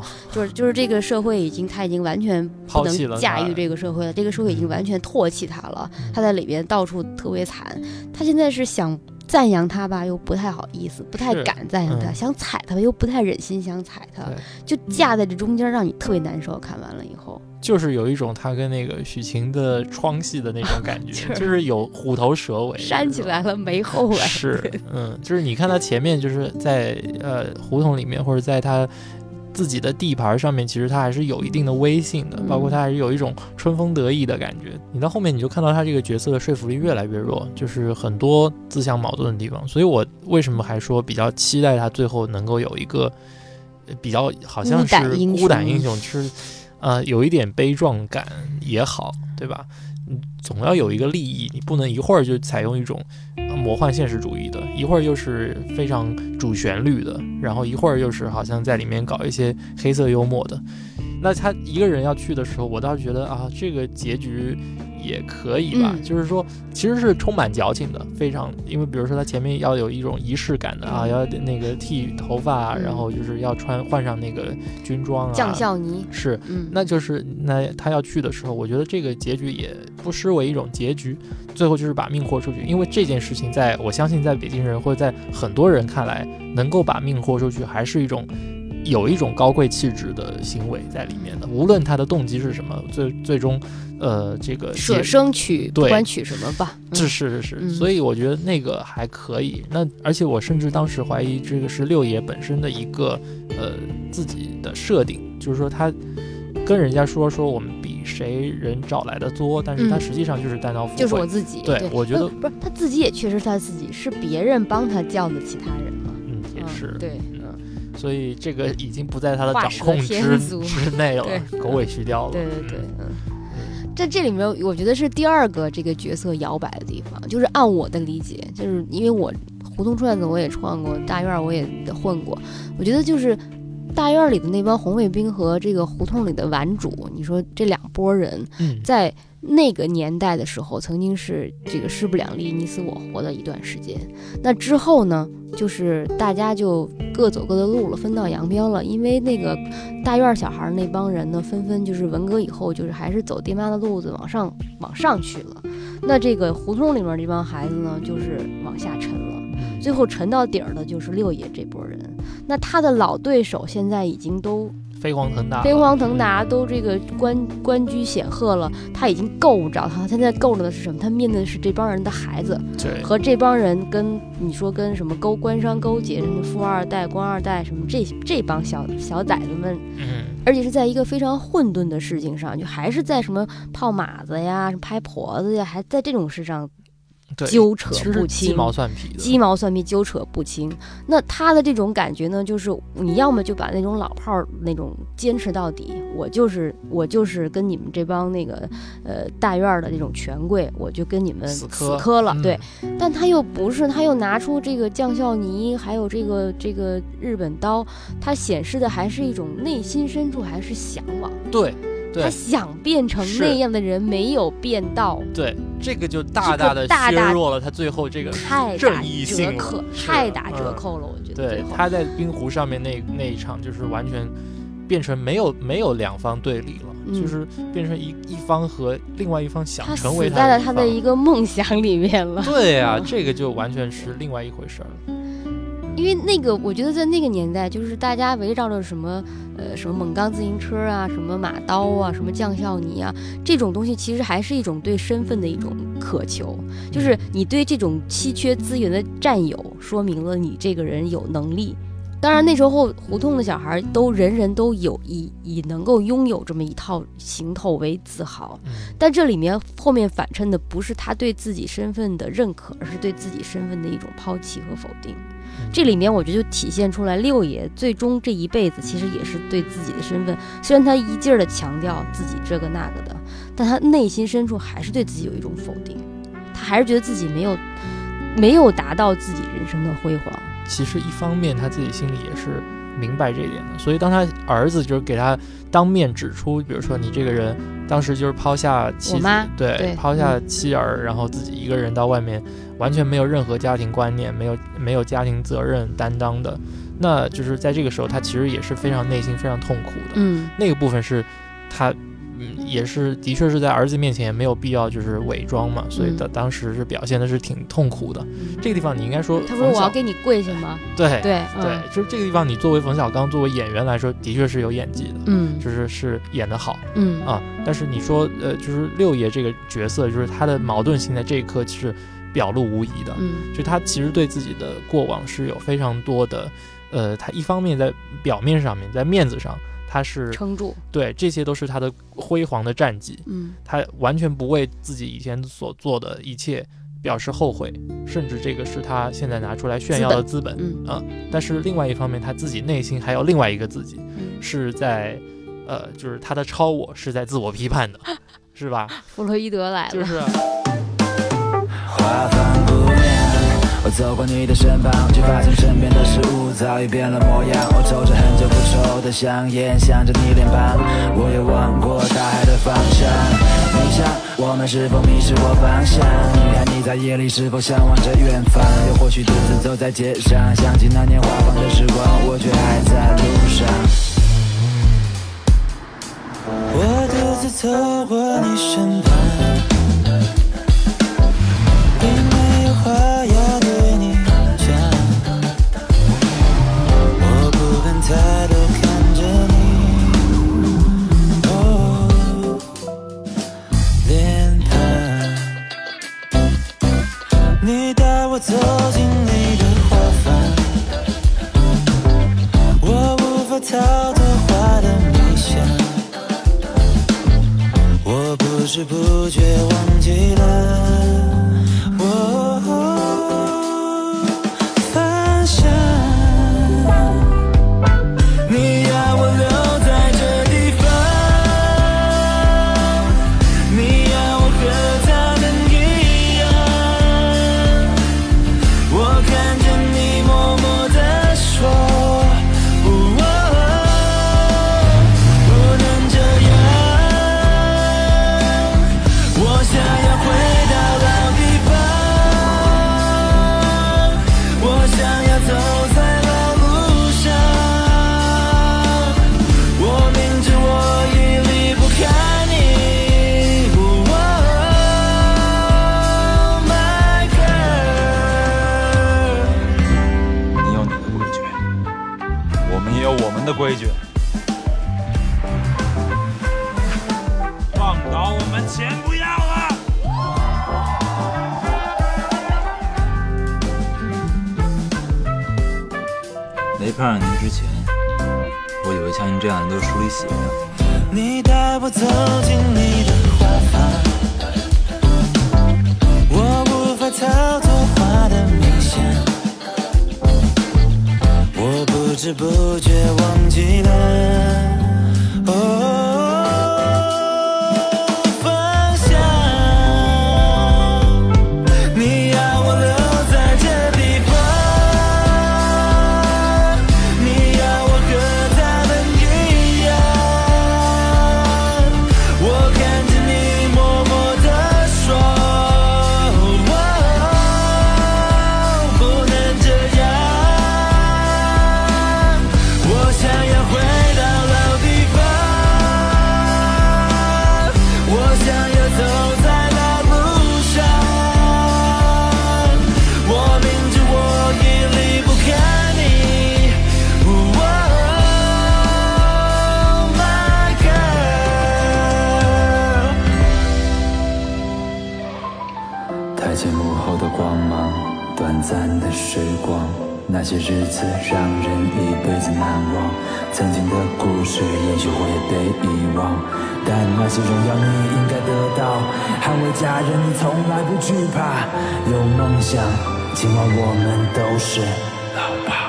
就是这个社会他已经完全不能驾驭这个社会了，这个社会已经完全唾弃他了，他在里边到处特别惨，他现在是想。赞扬他吧又不太好意思，不太敢赞扬他，想踩他吧又不太忍心想踩他，就架在这中间让你特别难受，看完了以后就是有一种他跟那个许晴的窗戏的那种感觉，就是有虎头蛇尾，扇起来了没后尾。是，就是你看他前面就是在胡同里面或者在他自己的地盘上面，其实他还是有一定的威信的，包括他还是有一种春风得意的感觉。你到后面你就看到他这个角色的说服力越来越弱，就是很多自相矛盾的地方。所以我为什么还说比较期待他最后能够有一个比较好像是孤胆英雄，就是有一点悲壮感也好，对吧？总要有一个利益，你不能一会儿就采用一种魔幻现实主义的，一会儿又是非常主旋律的，然后一会儿又是好像在里面搞一些黑色幽默的。那他一个人要去的时候，我倒是觉得啊，这个结局也可以吧，就是说其实是充满矫情的，非常，因为比如说他前面要有一种仪式感的啊，要那个剃头发，然后就是要换上那个军装啊，将校呢是，那就是那他要去的时候，我觉得这个结局也不失为一种结局，最后就是把命豁出去。因为这件事情在我相信在北京人或者在很多人看来，能够把命豁出去还是一种有一种高贵气质的行为在里面的，无论他的动机是什么，最终，这个舍生取不管取什么吧，是，所以我觉得那个还可以。那而且我甚至当时怀疑这个是六爷本身的一个自己的设定，就是说他跟人家说我们比谁人找来的作，但是他实际上就是单刀赴会，就是我自己。对，我觉得不是他自己，也确实他自己是别人帮他叫的其他人嘛。嗯，也是对。所以这个已经不在他的掌控之内了，狗尾续貂了。对，在这里面我觉得是第二个这个角色摇摆的地方，就是按我的理解，就是因为我胡同串子我也创过，大院我也混过，我觉得就是大院里的那帮红卫兵和这个胡同里的顽主，你说这两拨人在那个年代的时候曾经是这个势不两立，你死我活的一段时间。那之后呢，就是大家就各走各的路了，分道扬镳了。因为那个大院小孩那帮人呢，纷纷就是文革以后就是还是走爹妈的路子，往上去了。那这个胡同里面这帮孩子呢，就是往下沉了，最后沉到底儿的就是六爷这波人。那他的老对手现在已经都飞黄腾达，都这个官居显赫了，他已经够不着他。现在够着的是什么？他面对的是这帮人的孩子，和这帮人跟你说跟什么官商勾结，什么富二代、官二代，什么这帮小崽子们，而且是在一个非常混沌的事情上，就还是在什么泡马子呀、拍婆子呀，还在这种事上。纠扯不清，鸡毛蒜皮纠扯不清。那他的这种感觉呢，就是你要么就把那种老炮儿那种坚持到底，我就是跟你们这帮那个大院的这种权贵，我就跟你们死磕了。对，但他又不是，他又拿出这个将校呢，还有这个日本刀，他显示的还是一种内心深处还是向往。对。他想变成那样的人没有变到，对，这个就大大的削弱了他最后这个正义性，太打折扣了，我觉得。对，他在冰湖上面那一场就是完全变成没有两方对立了，就是变成一方和另外一方想成为他的一方，他死在了他的一个梦想里面了。对啊，这个就完全是另外一回事了。因为那个，我觉得在那个年代，就是大家围绕着什么锰钢自行车啊，什么马刀啊，什么将校呢啊，这种东西其实还是一种对身份的一种渴求，就是你对这种稀缺资源的占有，说明了你这个人有能力。当然那时候胡同的小孩都人都有以能够拥有这么一套行头为自豪，但这里面后面反衬的不是他对自己身份的认可，而是对自己身份的一种抛弃和否定。这里面我觉得就体现出来六爷最终这一辈子其实也是对自己的身份，虽然他一劲儿的强调自己这个那个的，但他内心深处还是对自己有一种否定，他还是觉得自己没有达到自己人生的辉煌。其实一方面他自己心里也是明白这一点的，所以当他儿子就是给他当面指出，比如说你这个人当时就是抛下妻子，对，抛下妻儿，然后自己一个人到外面，完全没有任何家庭观念，没有家庭责任担当的，那就是在这个时候他其实也是非常内心非常痛苦的。那个部分是他也是的确是在儿子面前也没有必要就是伪装嘛，所以他当时是表现的是挺痛苦的。这个地方你应该说，他说我要给你跪下吗？对，就是这个地方你作为冯小刚作为演员来说的确是有演技的，就是演得好，但是你说就是六爷这个角色，就是他的矛盾性在这一刻是表露无遗的，就他其实对自己的过往是有非常多的他一方面在表面上面在面子上他是撑住，对，这些都是他的辉煌的战绩，他完全不为自己以前所做的一切表示后悔，甚至这个是他现在拿出来炫耀的资本，但是另外一方面他自己内心还有另外一个自己，是在就是他的超我是在自我批判的，是吧？弗洛伊德来了，就是。我走过你的身旁，却发现身边的事物早已变了模样。我抽着很久不抽的香烟，想着你脸庞，我也望过大海的方向。你想，我们是否迷失过方向？你看你在夜里是否向往着远方？又或许独自走在街上，想起那年华放的时光，我却还在路上。 我独自走过你身旁，并没有话要对你讲。我不敢抬头看着你，哦，脸庞。你带我走进你的花房，我无法逃脱花的美香。 我不知不觉忘记了，我方向。你要我留在这地方，你要我和他们一样。我看着你默默地说。 的规矩，放倒我们钱不要了。没碰上您之前，我以为像您这样人都是书里写的。你带我走进你的花房，我无法逃脱花的迷香。 我不知不觉忘记了，哦，方向。你要我留在这地方，你要我和他们一样。我看着你默默地说，哦，不能这样。 短暂的时光，那些日子让人一辈子难忘。曾经的故事也许会被遗忘，但那些荣耀你应该得到。捍卫家人，你从来不惧怕。有梦想，今晚我们都是老爸。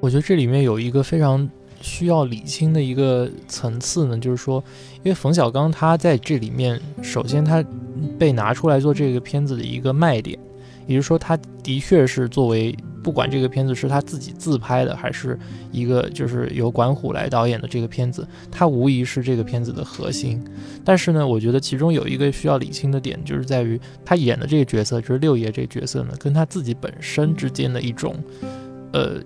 我觉得这里面有一个非常需要理清的一个层次呢，就是说，因为冯小刚他在这里面，首先他被拿出来做这个片子的一个卖点，也就是说，他的确是作为不管这个片子是他自己自拍的，还是一个就是由管虎来导演的这个片子，他无疑是这个片子的核心。但是呢，我觉得其中有一个需要理清的点，就是在于他演的这个角色，就是六爷这个角色呢，跟他自己本身之间的一种。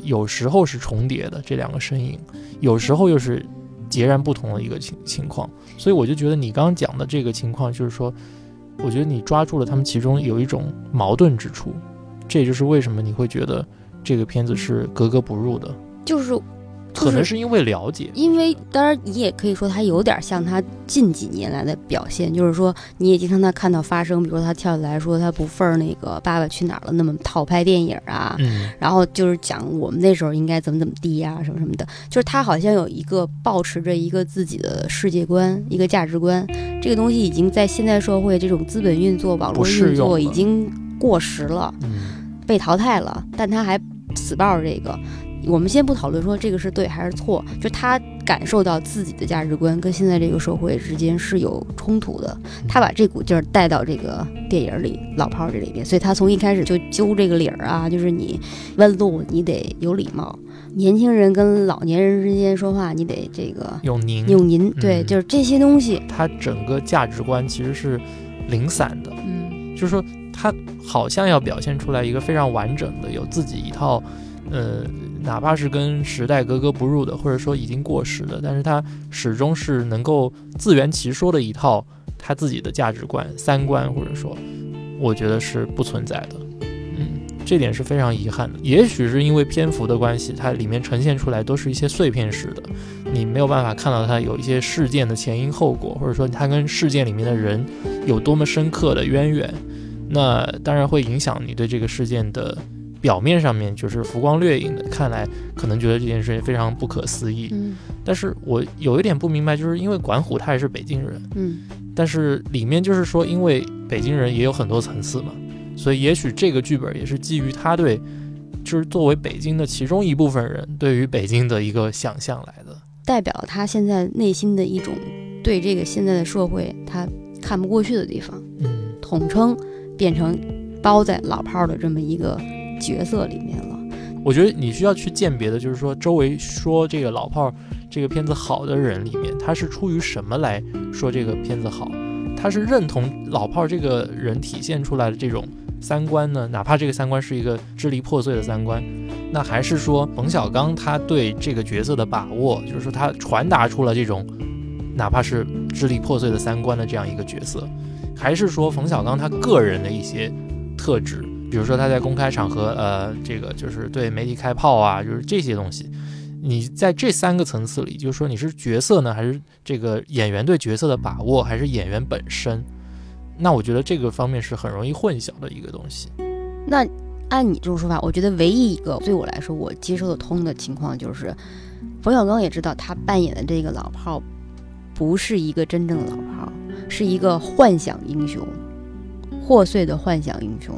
有时候是重叠的这两个身影，有时候又是截然不同的一个情况，所以我就觉得你刚刚讲的这个情况，就是说，我觉得你抓住了他们其中有一种矛盾之处，这也就是为什么你会觉得这个片子是格格不入的，可能是因为了解，因为当然你也可以说他有点像他近几年来的表现，就是说你也经常看到发生，比如说他跳起来说他不忿那个《爸爸去哪儿了》那么套拍电影啊，然后就是讲我们那时候应该怎么地呀、啊，什么什么的，就是他好像有一个抱持着一个自己的世界观、一个价值观，这个东西已经在现代社会这种资本运作、网络运作已经过时了，被淘汰了，但他还死抱着这个。我们先不讨论说这个是对还是错，就他感受到自己的价值观跟现在这个社会之间是有冲突的，他把这股劲儿带到这个电影里老炮这里边，所以他从一开始就揪这个理儿啊，就是你问路你得有礼貌，年轻人跟老年人之间说话你得这个用您，对，就是这些东西他整个价值观其实是零散的，就是说他好像要表现出来一个非常完整的有自己一套哪怕是跟时代格格不入的，或者说已经过时的，但是他始终是能够自圆其说的一套他自己的价值观三观，或者说我觉得是不存在的。这点是非常遗憾的，也许是因为篇幅的关系，它里面呈现出来都是一些碎片式的，你没有办法看到它有一些事件的前因后果，或者说它跟事件里面的人有多么深刻的渊源，那当然会影响你对这个事件的表面上面就是浮光掠影的看来，可能觉得这件事情非常不可思议。但是我有一点不明白，就是因为管虎他也是北京人，但是里面就是说因为北京人也有很多层次嘛，所以也许这个剧本也是基于他对就是作为北京的其中一部分人对于北京的一个想象来的，代表他现在内心的一种对这个现在的社会他看不过去的地方，统称变成包在老炮的这么一个角色里面了。我觉得你需要去鉴别的就是说周围说这个老炮这个片子好的人里面，他是出于什么来说这个片子好，他是认同老炮这个人体现出来的这种三观呢，哪怕这个三观是一个支离破碎的三观，那还是说冯小刚他对这个角色的把握，就是说他传达出了这种哪怕是支离破碎的三观的这样一个角色，还是说冯小刚他个人的一些特质，比如说他在公开场合这个就是对媒体开炮啊，就是这些东西。你在这三个层次里，就是说你是角色呢，还是这个演员对角色的把握，还是演员本身，那我觉得这个方面是很容易混淆的一个东西。那按你这种说法，我觉得唯一一个对我来说我接受得通的情况就是，冯小刚也知道他扮演的这个老炮不是一个真正的老炮，是一个幻想英雄，破碎的幻想英雄。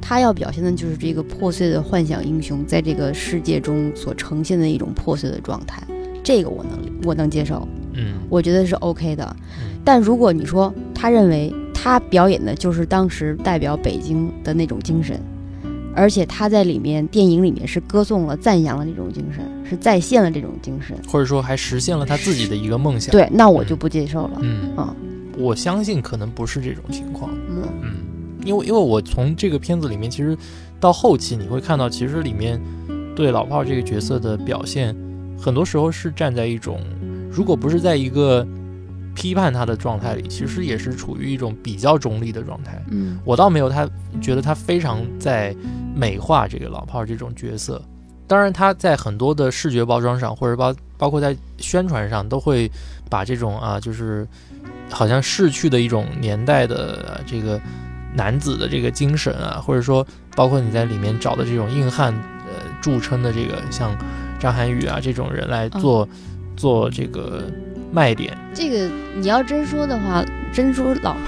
他要表现的就是这个破碎的幻想英雄在这个世界中所呈现的一种破碎的状态，这个我能接受，我觉得是 OK 的。但如果你说他认为他表演的就是当时代表北京的那种精神，而且他在里面电影里面是歌颂了赞扬了这种精神，是再现了这种精神，或者说还实现了他自己的一个梦想，对，那我就不接受了。我相信可能不是这种情况。因为我从这个片子里面其实到后期你会看到，其实里面对老炮这个角色的表现很多时候是站在一种如果不是在一个批判他的状态里，其实也是处于一种比较中立的状态。我倒没有他觉得他非常在美化这个老炮这种角色，当然他在很多的视觉包装上，或者包括在宣传上，都会把这种就是好像逝去的一种年代的这个男子的这个精神啊，或者说包括你在里面找的这种硬汉著称的这个像张涵予啊这种人来做这个卖点。这个你要真说老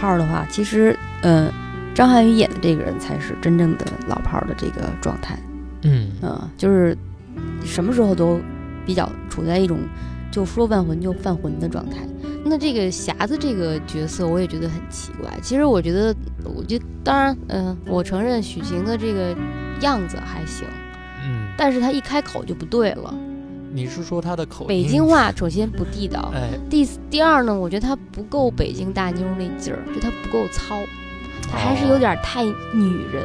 炮的话，其实张涵予演的这个人才是真正的老炮的这个状态。就是什么时候都比较处在一种就说犯浑就犯浑的状态。那这个匣子这个角色我也觉得很奇怪，其实我觉得当然我承认许晴的这个样子还行，但是他一开口就不对了。你是说他的口音北京话首先不地道，第二呢，我觉得他不够北京大妞那劲儿，就他不够糙，他还是有点太女人。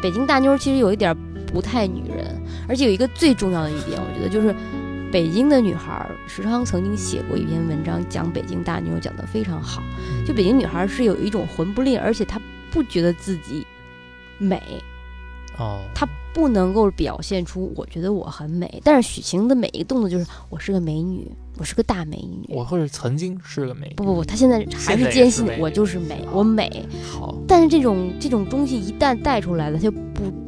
北京大妞其实有一点不太女人，而且有一个最重要的一点，我觉得就是北京的女孩，时常曾经写过一篇文章讲北京大妞，讲得非常好。就北京女孩是有一种魂不吝，而且她不觉得自己美，她不能够表现出我觉得我很美，但是许晴的每一个动作就是我是个美女，我是个大美女，我或者曾经是个美女，不，她现在还是坚信我就是美，我美。好，但是这种东西一旦带出来了，它就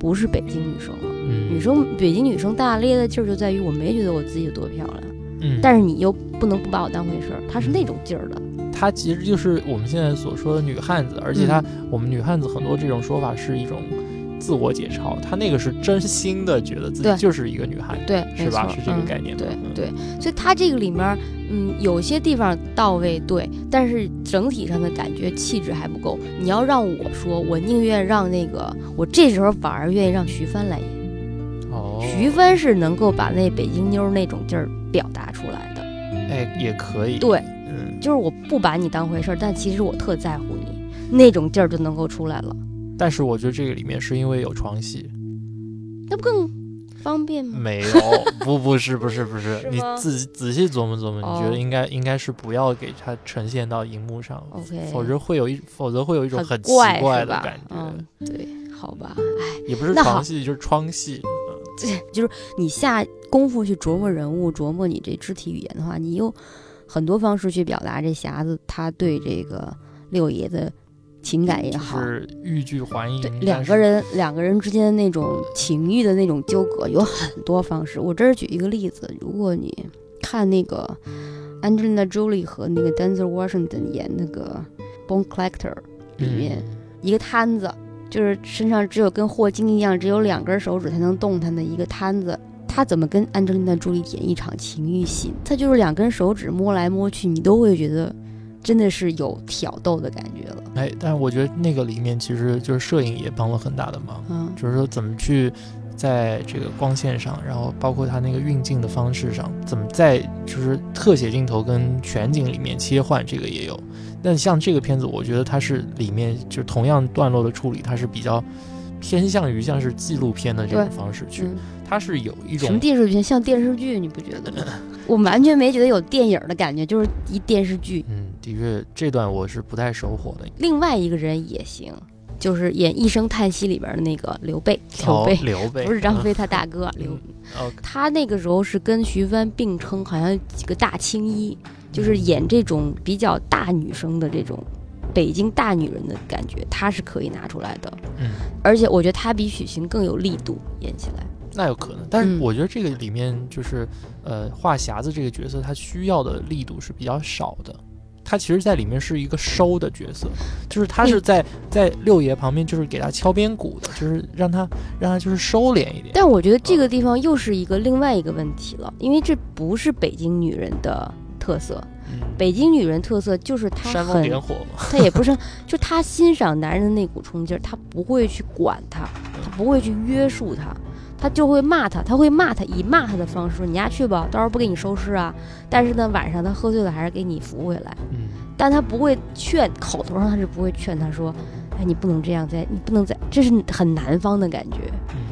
不是北京女生了。北京女生大咧的劲儿就在于我没觉得我自己有多漂亮，但是你又不能不把我当回事儿，她是那种劲儿的。她其实就是我们现在所说的女汉子，而且我们女汉子很多这种说法是一种自我解嘲，她那个是真心的觉得自己就是一个女孩，对，是吧？是这个概念，对，所以她这个里面，有些地方到位，对，但是整体上的感觉气质还不够。你要让我说，我宁愿让那个，我这时候反而愿意让徐帆来演。哦，徐帆是能够把那北京妞那种劲儿表达出来的。哎，也可以。对，就是我不把你当回事，但其实我特在乎你，那种劲儿就能够出来了。但是我觉得这个里面是因为有床戏，那不更方便吗？没有，不是，你仔细琢磨琢磨，你觉得应该是不要给它呈现到荧幕上，否则会有一种很奇怪的感觉。对，好吧，哎，也不是床戏，就是窗戏。就是你下功夫去琢磨人物，琢磨你这肢体语言的话，你有很多方式去表达这匣子他对这个六爷的情感也好，就是欲拒还迎，对两个人之间的那种情欲的那种纠葛有很多方式。我这儿举一个例子，如果你看那个 Angelina Jolie 和那个 Denzel Washington 演那个 Bone Collector 里面，一个摊子，就是身上只有跟霍金一样只有两根手指才能动弹的一个摊子，他怎么跟 Angelina Jolie 演一场情欲戏，他就是两根手指摸来摸去，你都会觉得真的是有挑逗的感觉了。哎，但是我觉得那个里面其实就是摄影也帮了很大的忙，就是说怎么去在这个光线上，然后包括它那个运镜的方式上，怎么在就是特写镜头跟全景里面切换，这个也有。但像这个片子我觉得它是里面就同样段落的处理，它是比较偏向于像是纪录片的这种方式去，它是有一种什么电视剧像电视剧，你不觉得吗？我完全没觉得有电影的感觉，就是一电视剧。的确，这段我是不太收获的。另外一个人也行，就是演《一声叹息》里边的那个刘备，不是张飞他大哥刘。他那个时候是跟徐帆并称，好像几个大青衣，就是演这种比较大女生的这种。北京大女人的感觉，她是可以拿出来的，而且我觉得她比许晴更有力度演起来，那有可能。但是我觉得这个里面就是，话匣子这个角色，她需要的力度是比较少的，她其实在里面是一个收的角色，就是她是在六爷旁边，就是给她敲边鼓的，就是让她就是收敛一点。但我觉得这个地方又是一个另外一个问题了，因为这不是北京女人的特色。北京女人特色就是她煽风点火嘛，她也不是，就她欣赏男人的那股冲劲儿，她不会去管他，她不会去约束他，她就会骂他，她会骂他，以骂他的方式说你家去吧，到时候不给你收拾啊。但是呢，晚上她喝醉了还是给你扶回来，但她不会劝，口头上她是不会劝他说，哎，你不能这样，你不能再，这是很南方的感觉。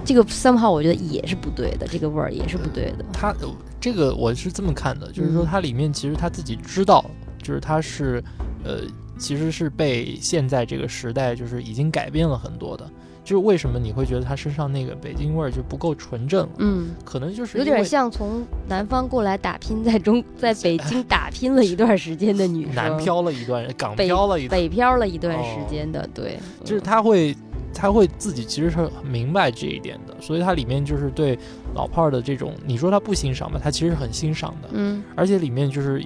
这个somehow我觉得也是不对的，这个味儿也是不对的。他这个我是这么看的，就是说他里面其实他自己知道，就是他是其实是被现在这个时代就是已经改变了很多的。就是为什么你会觉得他身上那个北京味儿就不够纯正？可能就是有点像从南方过来打拼，在北京打拼了一段时间的女生，南漂了一段，港漂了一段，北漂了一段时间的，对，就是他会自己其实是明白这一点的，所以他里面就是对老炮儿的这种，你说他不欣赏吧，他其实很欣赏的，而且里面就是。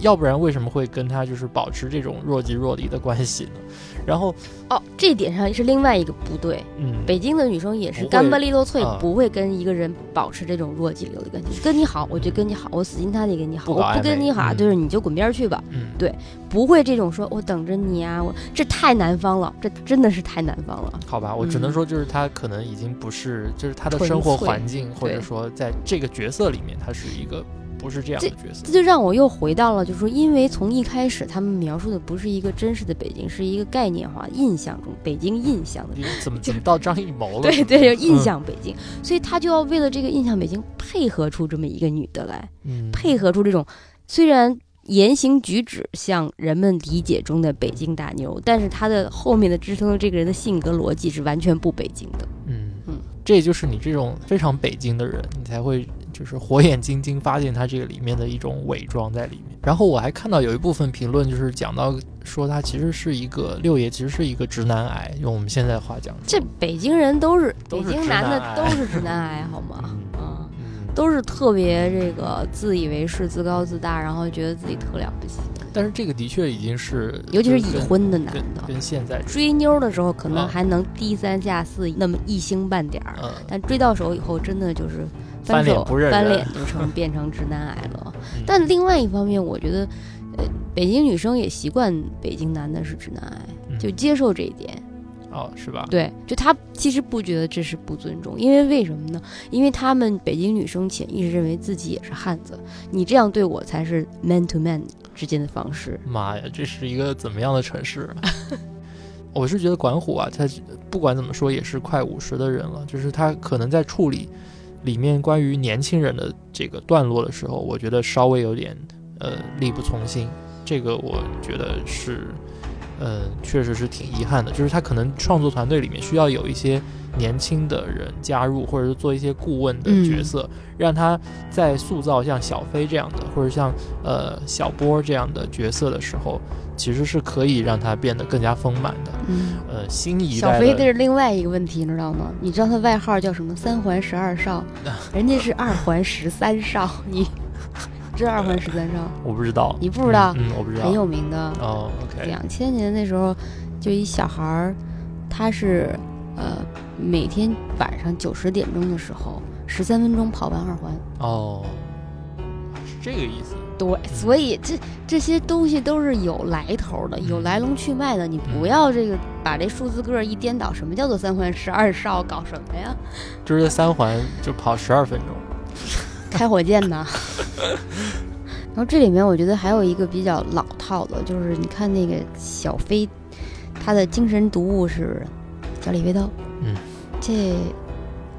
要不然为什么会跟他就是保持这种若即若离的关系呢？然后这点上是另外一个不对。北京的女生也是干巴利落脆，不会跟一个人保持这种若即若离的关系。跟你好我就跟你好，我死心塌地跟你好，我不跟你好就是你就滚边去吧。对，不会这种说我等着你啊，这太南方了，这真的是太南方了。好吧，我只能说就是他可能已经不是，就是他的生活环境或者说在这个角色里面他是一个。不是这样的角色，这就让我又回到了，就是说，因为从一开始他们描述的不是一个真实的北京，是一个概念化印象中北京印象的，怎么到张艺谋了？对，印象北京，所以他就要为了这个印象北京配合出这么一个女的来，配合出这种虽然言行举止像人们理解中的北京大妞，但是他的后面的支撑的这个人的性格逻辑是完全不北京的。这也就是你这种非常北京的人，你才会。就是火眼金睛发现他这个里面的一种伪装在里面。然后我还看到有一部分评论就是讲到说他其实是一个六爷，其实是一个直男癌，用我们现在话讲，这北京人都是北京男的都是直男癌，好吗？都是特别这个自以为是、自高自大，然后觉得自己特了不起。但是这个的确已经是，尤其是已婚的男的，跟现在追妞的时候可能还能低三下四那么一星半点儿、嗯，但追到手以后真的就是翻手翻脸就变成直男癌了、嗯。但另外一方面，我觉得，北京女生也习惯北京男的是直男癌，就接受这一点。哦，是吧？对，就他其实不觉得这是不尊重，因为为什么呢？因为他们北京女生潜意识认为自己也是汉子，你这样对我才是 man to man 之间的方式。妈呀，这是一个怎么样的城市、啊？我是觉得管虎啊，他不管怎么说也是快50的人了，就是他可能在处理里面关于年轻人的这个段落的时候，我觉得稍微有点力不从心，这个我觉得是。确实是挺遗憾的，就是他可能创作团队里面需要有一些年轻的人加入，或者是做一些顾问的角色、嗯、让他在塑造像小飞这样的或者像小波这样的角色的时候，其实是可以让他变得更加丰满的、嗯、新一代的小飞这是另外一个问题，你知道吗？你知道他外号叫什么？3环12少，人家是2环13少，你这2环13少我不知道，你不知道？嗯，我不知道，很有名的哦。OK， 2000年那时候，就一小孩儿，他是每天晚上9、10点钟的时候，13分钟跑完2环。哦，是这个意思。对，所以这些东西都是有来头的，有来龙去脉的。你不要这个把这数字个一颠倒，什么叫做3环12少？搞什么呀？就是3环就跑12分钟。开火箭呢然后这里面我觉得还有一个比较老套的，就是你看那个小飞，他的精神读物是小李飞刀，嗯，这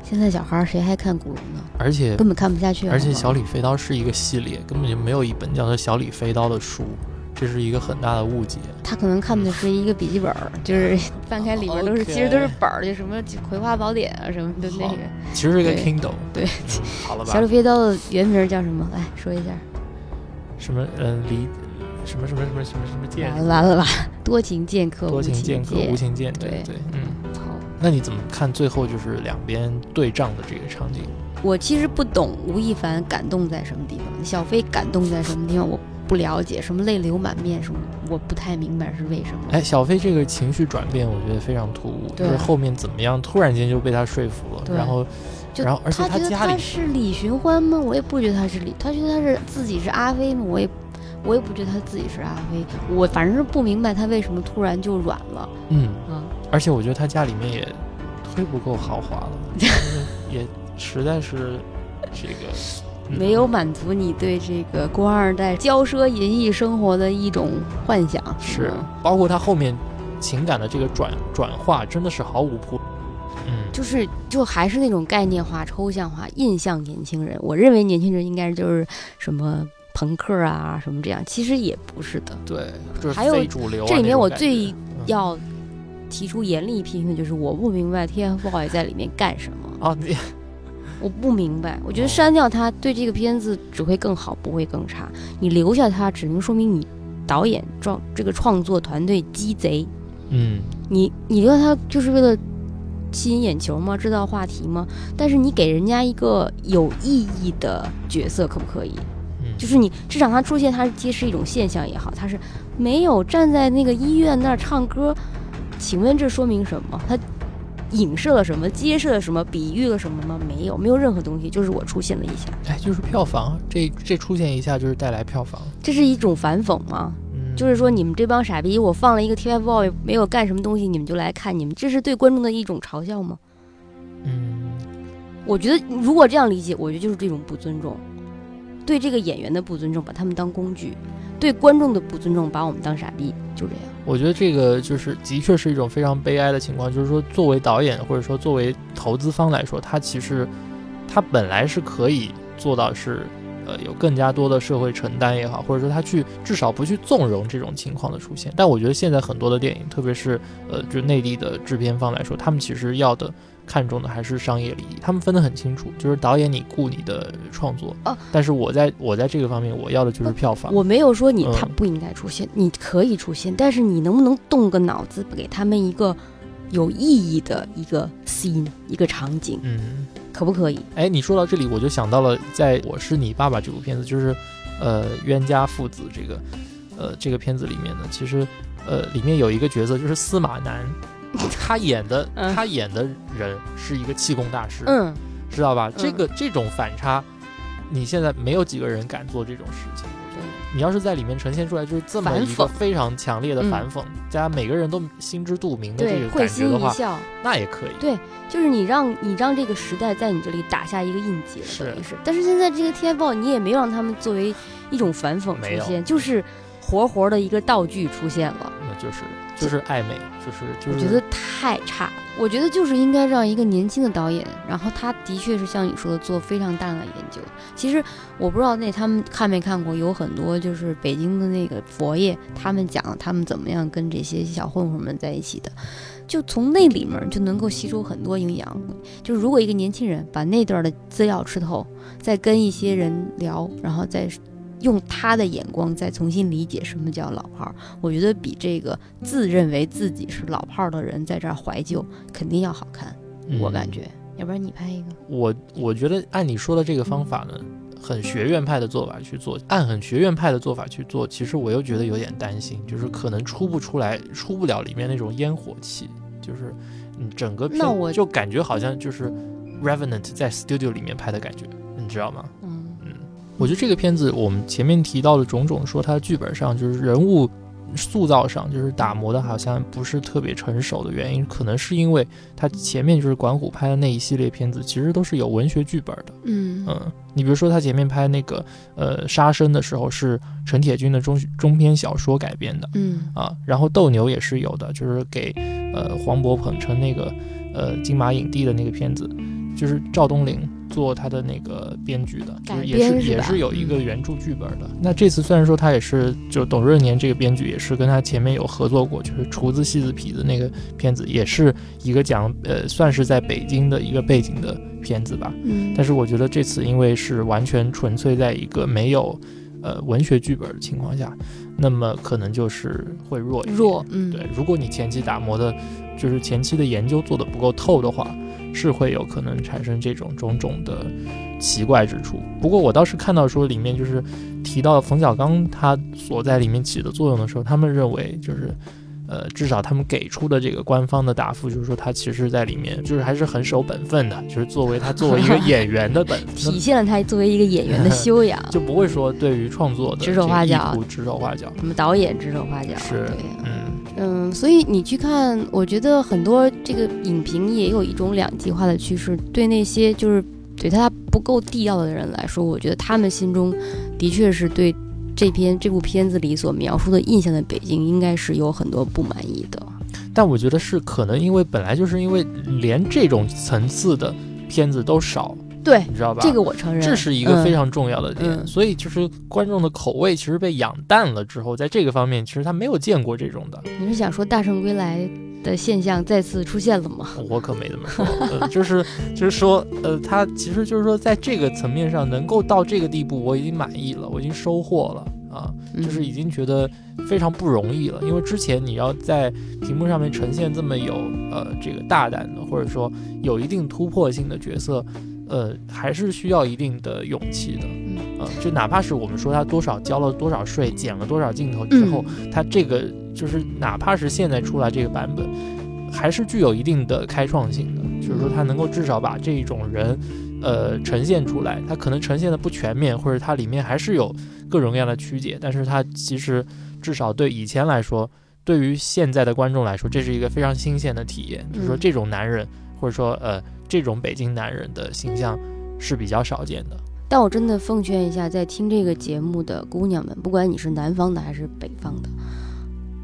现在小孩谁还看古龙呢？而且根本看不下去。而且小李飞刀是一个系列，根本就没有一本叫做小李飞刀的书，这是一个很大的误解。他可能看的是一个笔记本、嗯、就是翻开里面都是、okay. 其实都是本儿，就什么葵花宝典啊什么的那个，其实是一个 Kindle。 对、嗯、好了吧。小李飞刀的原名叫什么？来说一下。什么离什么什么什么什么什么剑？完了，多情剑客，多情剑客，无情剑。对对，嗯，好。那你怎么看最后就是两边对仗的这个场景？我其实不懂吴亦凡感动在什么地方，小飞感动在什么地方，我不了解，什么泪流满面什么，我不太明白是为什么。哎，小飞这个情绪转变，我觉得非常突兀，就是后面怎么样，突然间就被他说服了，然后，而且他觉得他是李寻欢吗？我也不觉得他是李，他觉得他是自己是阿飞吗？我也不觉得他自己是阿飞，我反正是不明白他为什么突然就软了。嗯啊，而且我觉得他家里面也忒不够豪华了，也实在是这个。没有满足你对这个官二代骄奢淫逸生活的一种幻想，是包括他后面情感的这个转化真的是毫无铺，嗯，就还是那种概念化、抽象化、印象年轻人。我认为年轻人应该就是什么朋克啊什么这样，其实也不是的。对，就是非主流啊。还有这里面我最要提出严厉批评的就是我不明白 TFBOYS 在里面干什么啊。我不明白，我觉得删掉它对这个片子只会更好，不会更差。你留下它，只能说明你导演这个创作团队鸡贼。嗯，你留下它就是为了吸引眼球吗？制造话题吗？但是你给人家一个有意义的角色，可不可以？就是你至少它出现，它揭示一种现象也好，它是没有站在那个医院那儿唱歌。请问这说明什么？它影射了什么？揭示了什么？比喻了什么吗？没有任何东西，就是我出现了一下。哎，就是票房，这出现一下就是带来票房，这是一种反讽吗？嗯，就是说你们这帮傻逼，我放了一个 TFBOYS 没有干什么东西，你们就来看，你们这是对观众的一种嘲笑吗？嗯，我觉得如果这样理解，我觉得就是这种不尊重，对这个演员的不尊重，把他们当工具；对观众的不尊重，把我们当傻逼，就这样。我觉得这个就是的确是一种非常悲哀的情况，就是说作为导演或者说作为投资方来说，他本来是可以做到是有更加多的社会承担也好，或者说他至少不去纵容这种情况的出现。但我觉得现在很多的电影，特别是就内地的制片方来说，他们其实要的看重的还是商业利益，他们分得很清楚，就是导演你顾你的创作，啊，但是我在这个方面我要的就是票房。我没有说你他不应该出现，你可以出现，但是你能不能动个脑子，给他们一个有意义的一个 scene 一个场景，嗯，可不可以？哎，你说到这里我就想到了在《我是你爸爸》这部片子，就是冤家父子这个这个片子里面呢，其实里面有一个角色就是司马南，他演的人是一个气功大师，嗯，知道吧？这种反差，你现在没有几个人敢做这种事情。你要是在里面呈现出来就是这么一个非常强烈的反讽，加每个人都心知肚明的这个感觉的话，那也可以。对，就是你让这个时代在你这里打下一个印记了，等于是。但是现在这个TFBOYS你也没让他们作为一种反讽出现，就是活活的一个道具出现了。那就是暧昧，就是。我觉得太差，我觉得就是应该让一个年轻的导演，然后他的确是像你说的做非常大的研究。其实我不知道他们看没看过，有很多就是北京的那个佛爷，他们讲他们怎么样跟这些小混混们在一起的，就从那里面就能够吸收很多营养。就是如果一个年轻人把那段的资料吃透，再跟一些人聊，然后再用他的眼光再重新理解什么叫老炮儿，我觉得比这个自认为自己是老炮儿的人在这儿怀旧肯定要好看，我感觉。要不然你拍一个。我觉得按你说的这个方法呢，很学院派的做法去做，按很学院派的做法去做，其实我又觉得有点担心，就是可能出不了里面那种烟火气，就是你整个片就感觉好像就是 Revenant 在 studio 里面拍的感觉，你知道吗？我觉得这个片子我们前面提到的种种，说它剧本上就是人物塑造上就是打磨的好像不是特别成熟的原因，可能是因为它前面就是管虎拍的那一系列片子其实都是有文学剧本的。你比如说他前面拍那个杀生的时候是陈铁军的中篇小说改编的，然后斗牛也是有的，就是给黄渤捧成那个金马影帝的那个片子，就是赵东林做他的那个编剧的，就是也是有一个原著剧本的。那这次虽然说他也是就董润年这个编剧也是跟他前面有合作过，就是厨子戏子痞的那个片子也是一个讲算是在北京的一个背景的片子吧，但是我觉得这次因为是完全纯粹在一个没有文学剧本的情况下，那么可能就是会弱一点。对，如果你前期打磨的就是前期的研究做得不够透的话，是会有可能产生这种种种的奇怪之处。不过我倒是看到说里面就是提到冯小刚他所在里面起的作用的时候，他们认为就是至少他们给出的这个官方的答复就是说他其实在里面就是还是很守本分的，就是作为一个演员的本分体现了他作为一个演员的修养就不会说对于创作的指手画脚，什么导演指手画脚是对、所以你去看，我觉得很多这个影评也有一种两极化的趋势，对那些就是对他不够地道的人来说，我觉得他们心中的确是对这部片子里所描述的印象的北京应该是有很多不满意的。但我觉得是可能因为本来就是因为连这种层次的片子都少，对，你知道吧？这个我承认，这是一个非常重要的点。所以就是观众的口味其实被养淡了之后，在这个方面其实他没有见过这种的。你是想说《大圣归来》的现象再次出现了吗？我可没这么说，就是说，他其实就是说，在这个层面上能够到这个地步，我已经满意了，我已经收获了啊，就是已经觉得非常不容易了。因为之前你要在屏幕上面呈现这么有这个大胆的，或者说有一定突破性的角色，还是需要一定的勇气的。就哪怕是我们说他多少交了多少税，剪了多少镜头之后，他这个。就是哪怕是现在出来这个版本还是具有一定的开创性的，就是说它能够至少把这种人呈现出来，它可能呈现的不全面，或者它里面还是有各种各样的曲解，但是它其实至少对以前来说，对于现在的观众来说，这是一个非常新鲜的体验，就是说这种男人或者说这种北京男人的形象是比较少见的。但我真的奉劝一下在听这个节目的姑娘们，不管你是南方的还是北方的，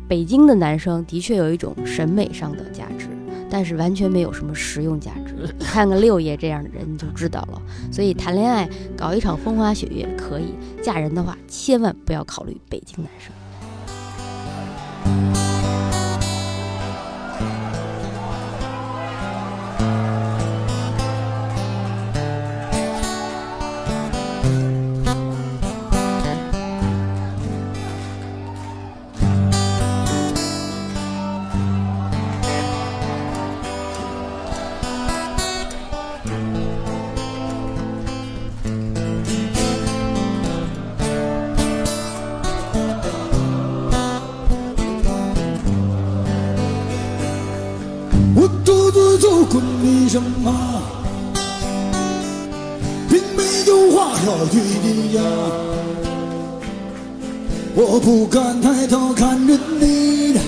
北京的男生的确有一种审美上的价值，但是完全没有什么实用价值。看个六爷这样的人就知道了。所以谈恋爱搞一场风花雪月可以，嫁人的话千万不要考虑北京男生。你什么，并没有话要与你呀，我不敢抬头看着你的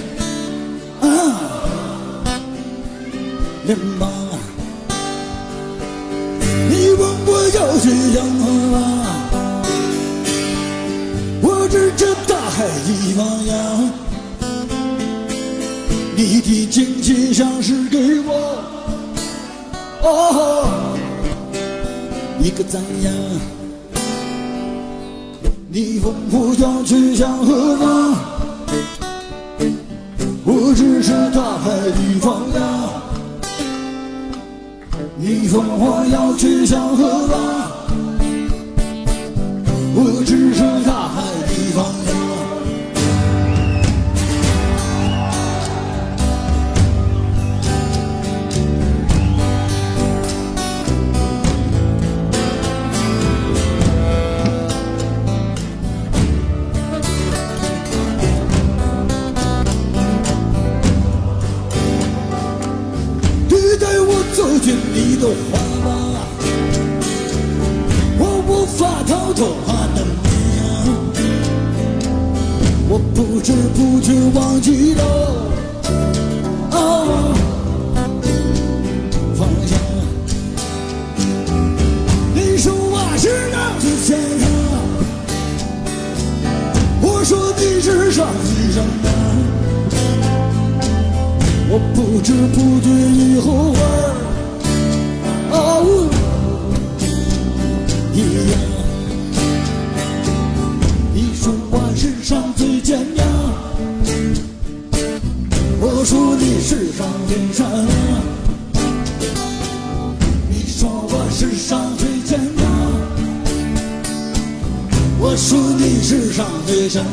脸庞，你问我要去养我吗？我指着大海一汪洋，你的惊奇像是给我一个赞扬，你问我要去向何方？我只是大海的方向，你问我要去向何方？我只是大海的方向。你的花吧，我无法逃脱啊，那年我不知不觉忘记了方向，你说我是那最先生，我说你是上一生的，我不知不觉以后玩一样，你说我世上最坚强，我说你世上最善良，你说我世上最坚强，我说你世上最善良。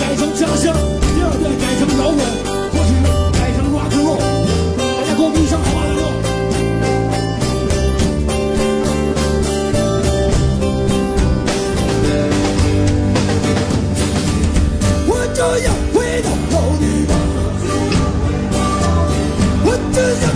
改成酱香，第二遍改成摇滚，或是改成 rock and roll。大家给我们一声好来喽！ What do you wait for me? What do you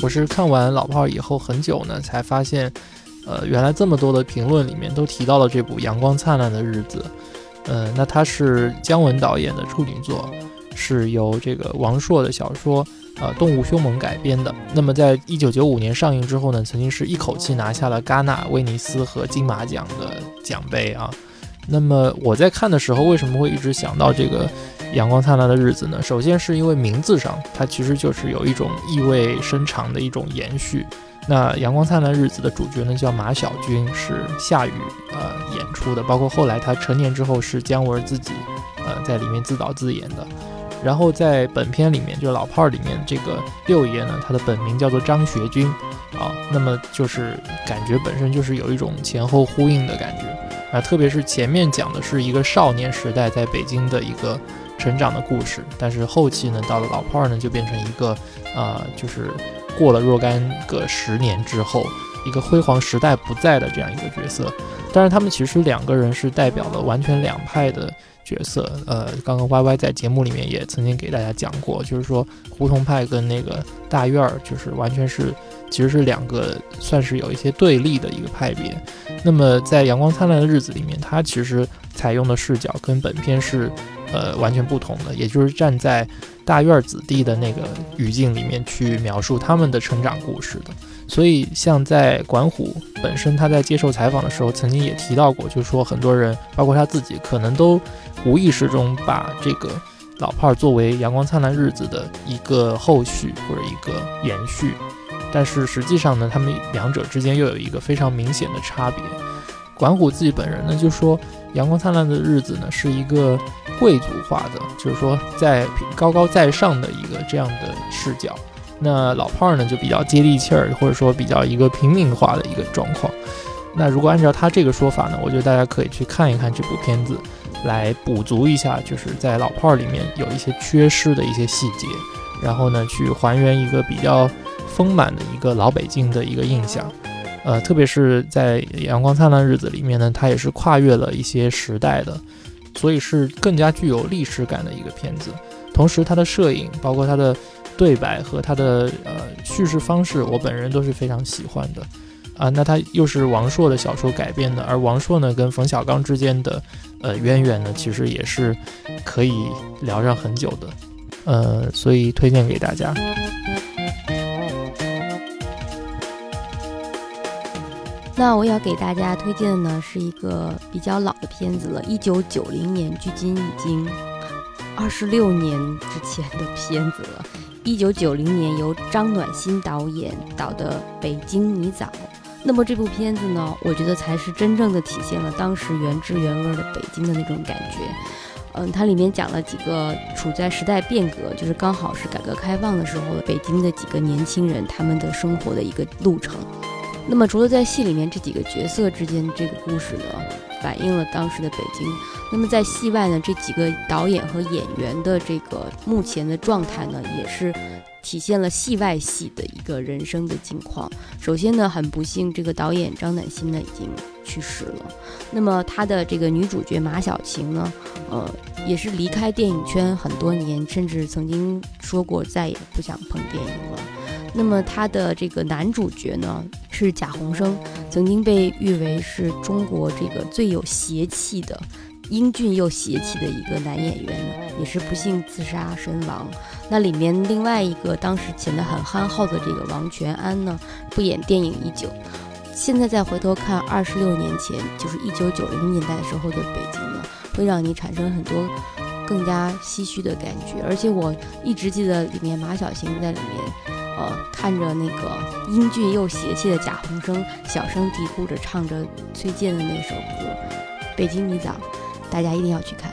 我是看完《老炮儿》以后很久呢，才发现，原来这么多的评论里面都提到了这部《阳光灿烂的日子》。那它是姜文导演的处女作，是由这个王朔的小说《动物凶猛》改编的。那么在1995年上映之后呢，曾经是一口气拿下了戛纳、威尼斯和金马奖的奖杯啊。那么我在看的时候，为什么会一直想到这个阳光灿烂的日子呢？首先是因为名字上，它其实就是有一种意味深长的一种延续。那阳光灿烂日子的主角呢叫马小军，是夏雨演出的，包括后来他成年之后是姜文自己在里面自导自演的。然后在本片里面，就老炮儿里面这个六爷呢，他的本名叫做张学军啊，那么就是感觉本身就是有一种前后呼应的感觉啊，特别是前面讲的是一个少年时代在北京的一个成长的故事，但是后期呢，到了老炮儿呢，就变成一个，就是过了若干个10年之后，一个辉煌时代不在的这样一个角色。但是他们其实两个人是代表了完全两派的角色。刚刚 YY 在节目里面也曾经给大家讲过，就是说胡同派跟那个大院儿，就是完全是其实是两个算是有一些对立的一个派别。那么在《阳光灿烂的日子》里面，他其实采用的视角跟本片是完全不同的，也就是站在大院子弟的那个语境里面去描述他们的成长故事的。所以像在管虎本身，他在接受采访的时候曾经也提到过，就是说很多人包括他自己可能都无意识中把这个老炮儿作为阳光灿烂日子的一个后续或者一个延续，但是实际上呢，他们两者之间又有一个非常明显的差别。管虎自己本人呢就说，阳光灿烂的日子呢是一个贵族化的，就是说在高高在上的一个这样的视角。那老炮儿呢就比较接地气儿，或者说比较一个平民化的一个状况。那如果按照他这个说法呢，我觉得大家可以去看一看这部片子，来补足一下就是在老炮儿里面有一些缺失的一些细节。然后呢去还原一个比较丰满的一个老北京的一个印象。特别是在阳光灿烂日子里面呢，它也是跨越了一些时代的，所以是更加具有历史感的一个片子。同时它的摄影包括它的对白和它的叙事方式，我本人都是非常喜欢的啊。那它又是王朔的小说改编的，而王朔呢跟冯小刚之间的渊源呢，其实也是可以聊上很久的，所以推荐给大家。那我要给大家推荐的呢是一个比较老的片子了，1990年，距今已经26年之前的片子了。1990年由张暖心导演导的《北京泥沼》。那么这部片子呢，我觉得才是真正的体现了当时原汁原味的北京的那种感觉。它里面讲了几个处在时代变革，就是刚好是改革开放的时候，北京的几个年轻人他们的生活的一个路程。那么除了在戏里面这几个角色之间，这个故事呢反映了当时的北京。那么在戏外呢，这几个导演和演员的这个目前的状态呢，也是体现了戏外戏的一个人生的境况。首先呢，很不幸，这个导演张暖心呢已经去世了。那么她的这个女主角马小晴呢，也是离开电影圈很多年，甚至曾经说过再也不想碰电影了。那么她的这个男主角呢是贾宏声，曾经被誉为是中国这个最有邪气的英俊又邪气的一个男演员，也是不幸自杀身亡。那里面另外一个当时显得很憨厚的这个王全安呢，不演电影已久，现在再回头看26年前，就是1990年代时候的北京呢，会让你产生很多更加唏嘘的感觉。而且我一直记得里面马小晴在里面看着那个英俊又邪气的贾宏声小声嘀咕着唱着崔健的那首歌《北京泥沼》，大家一定要去看。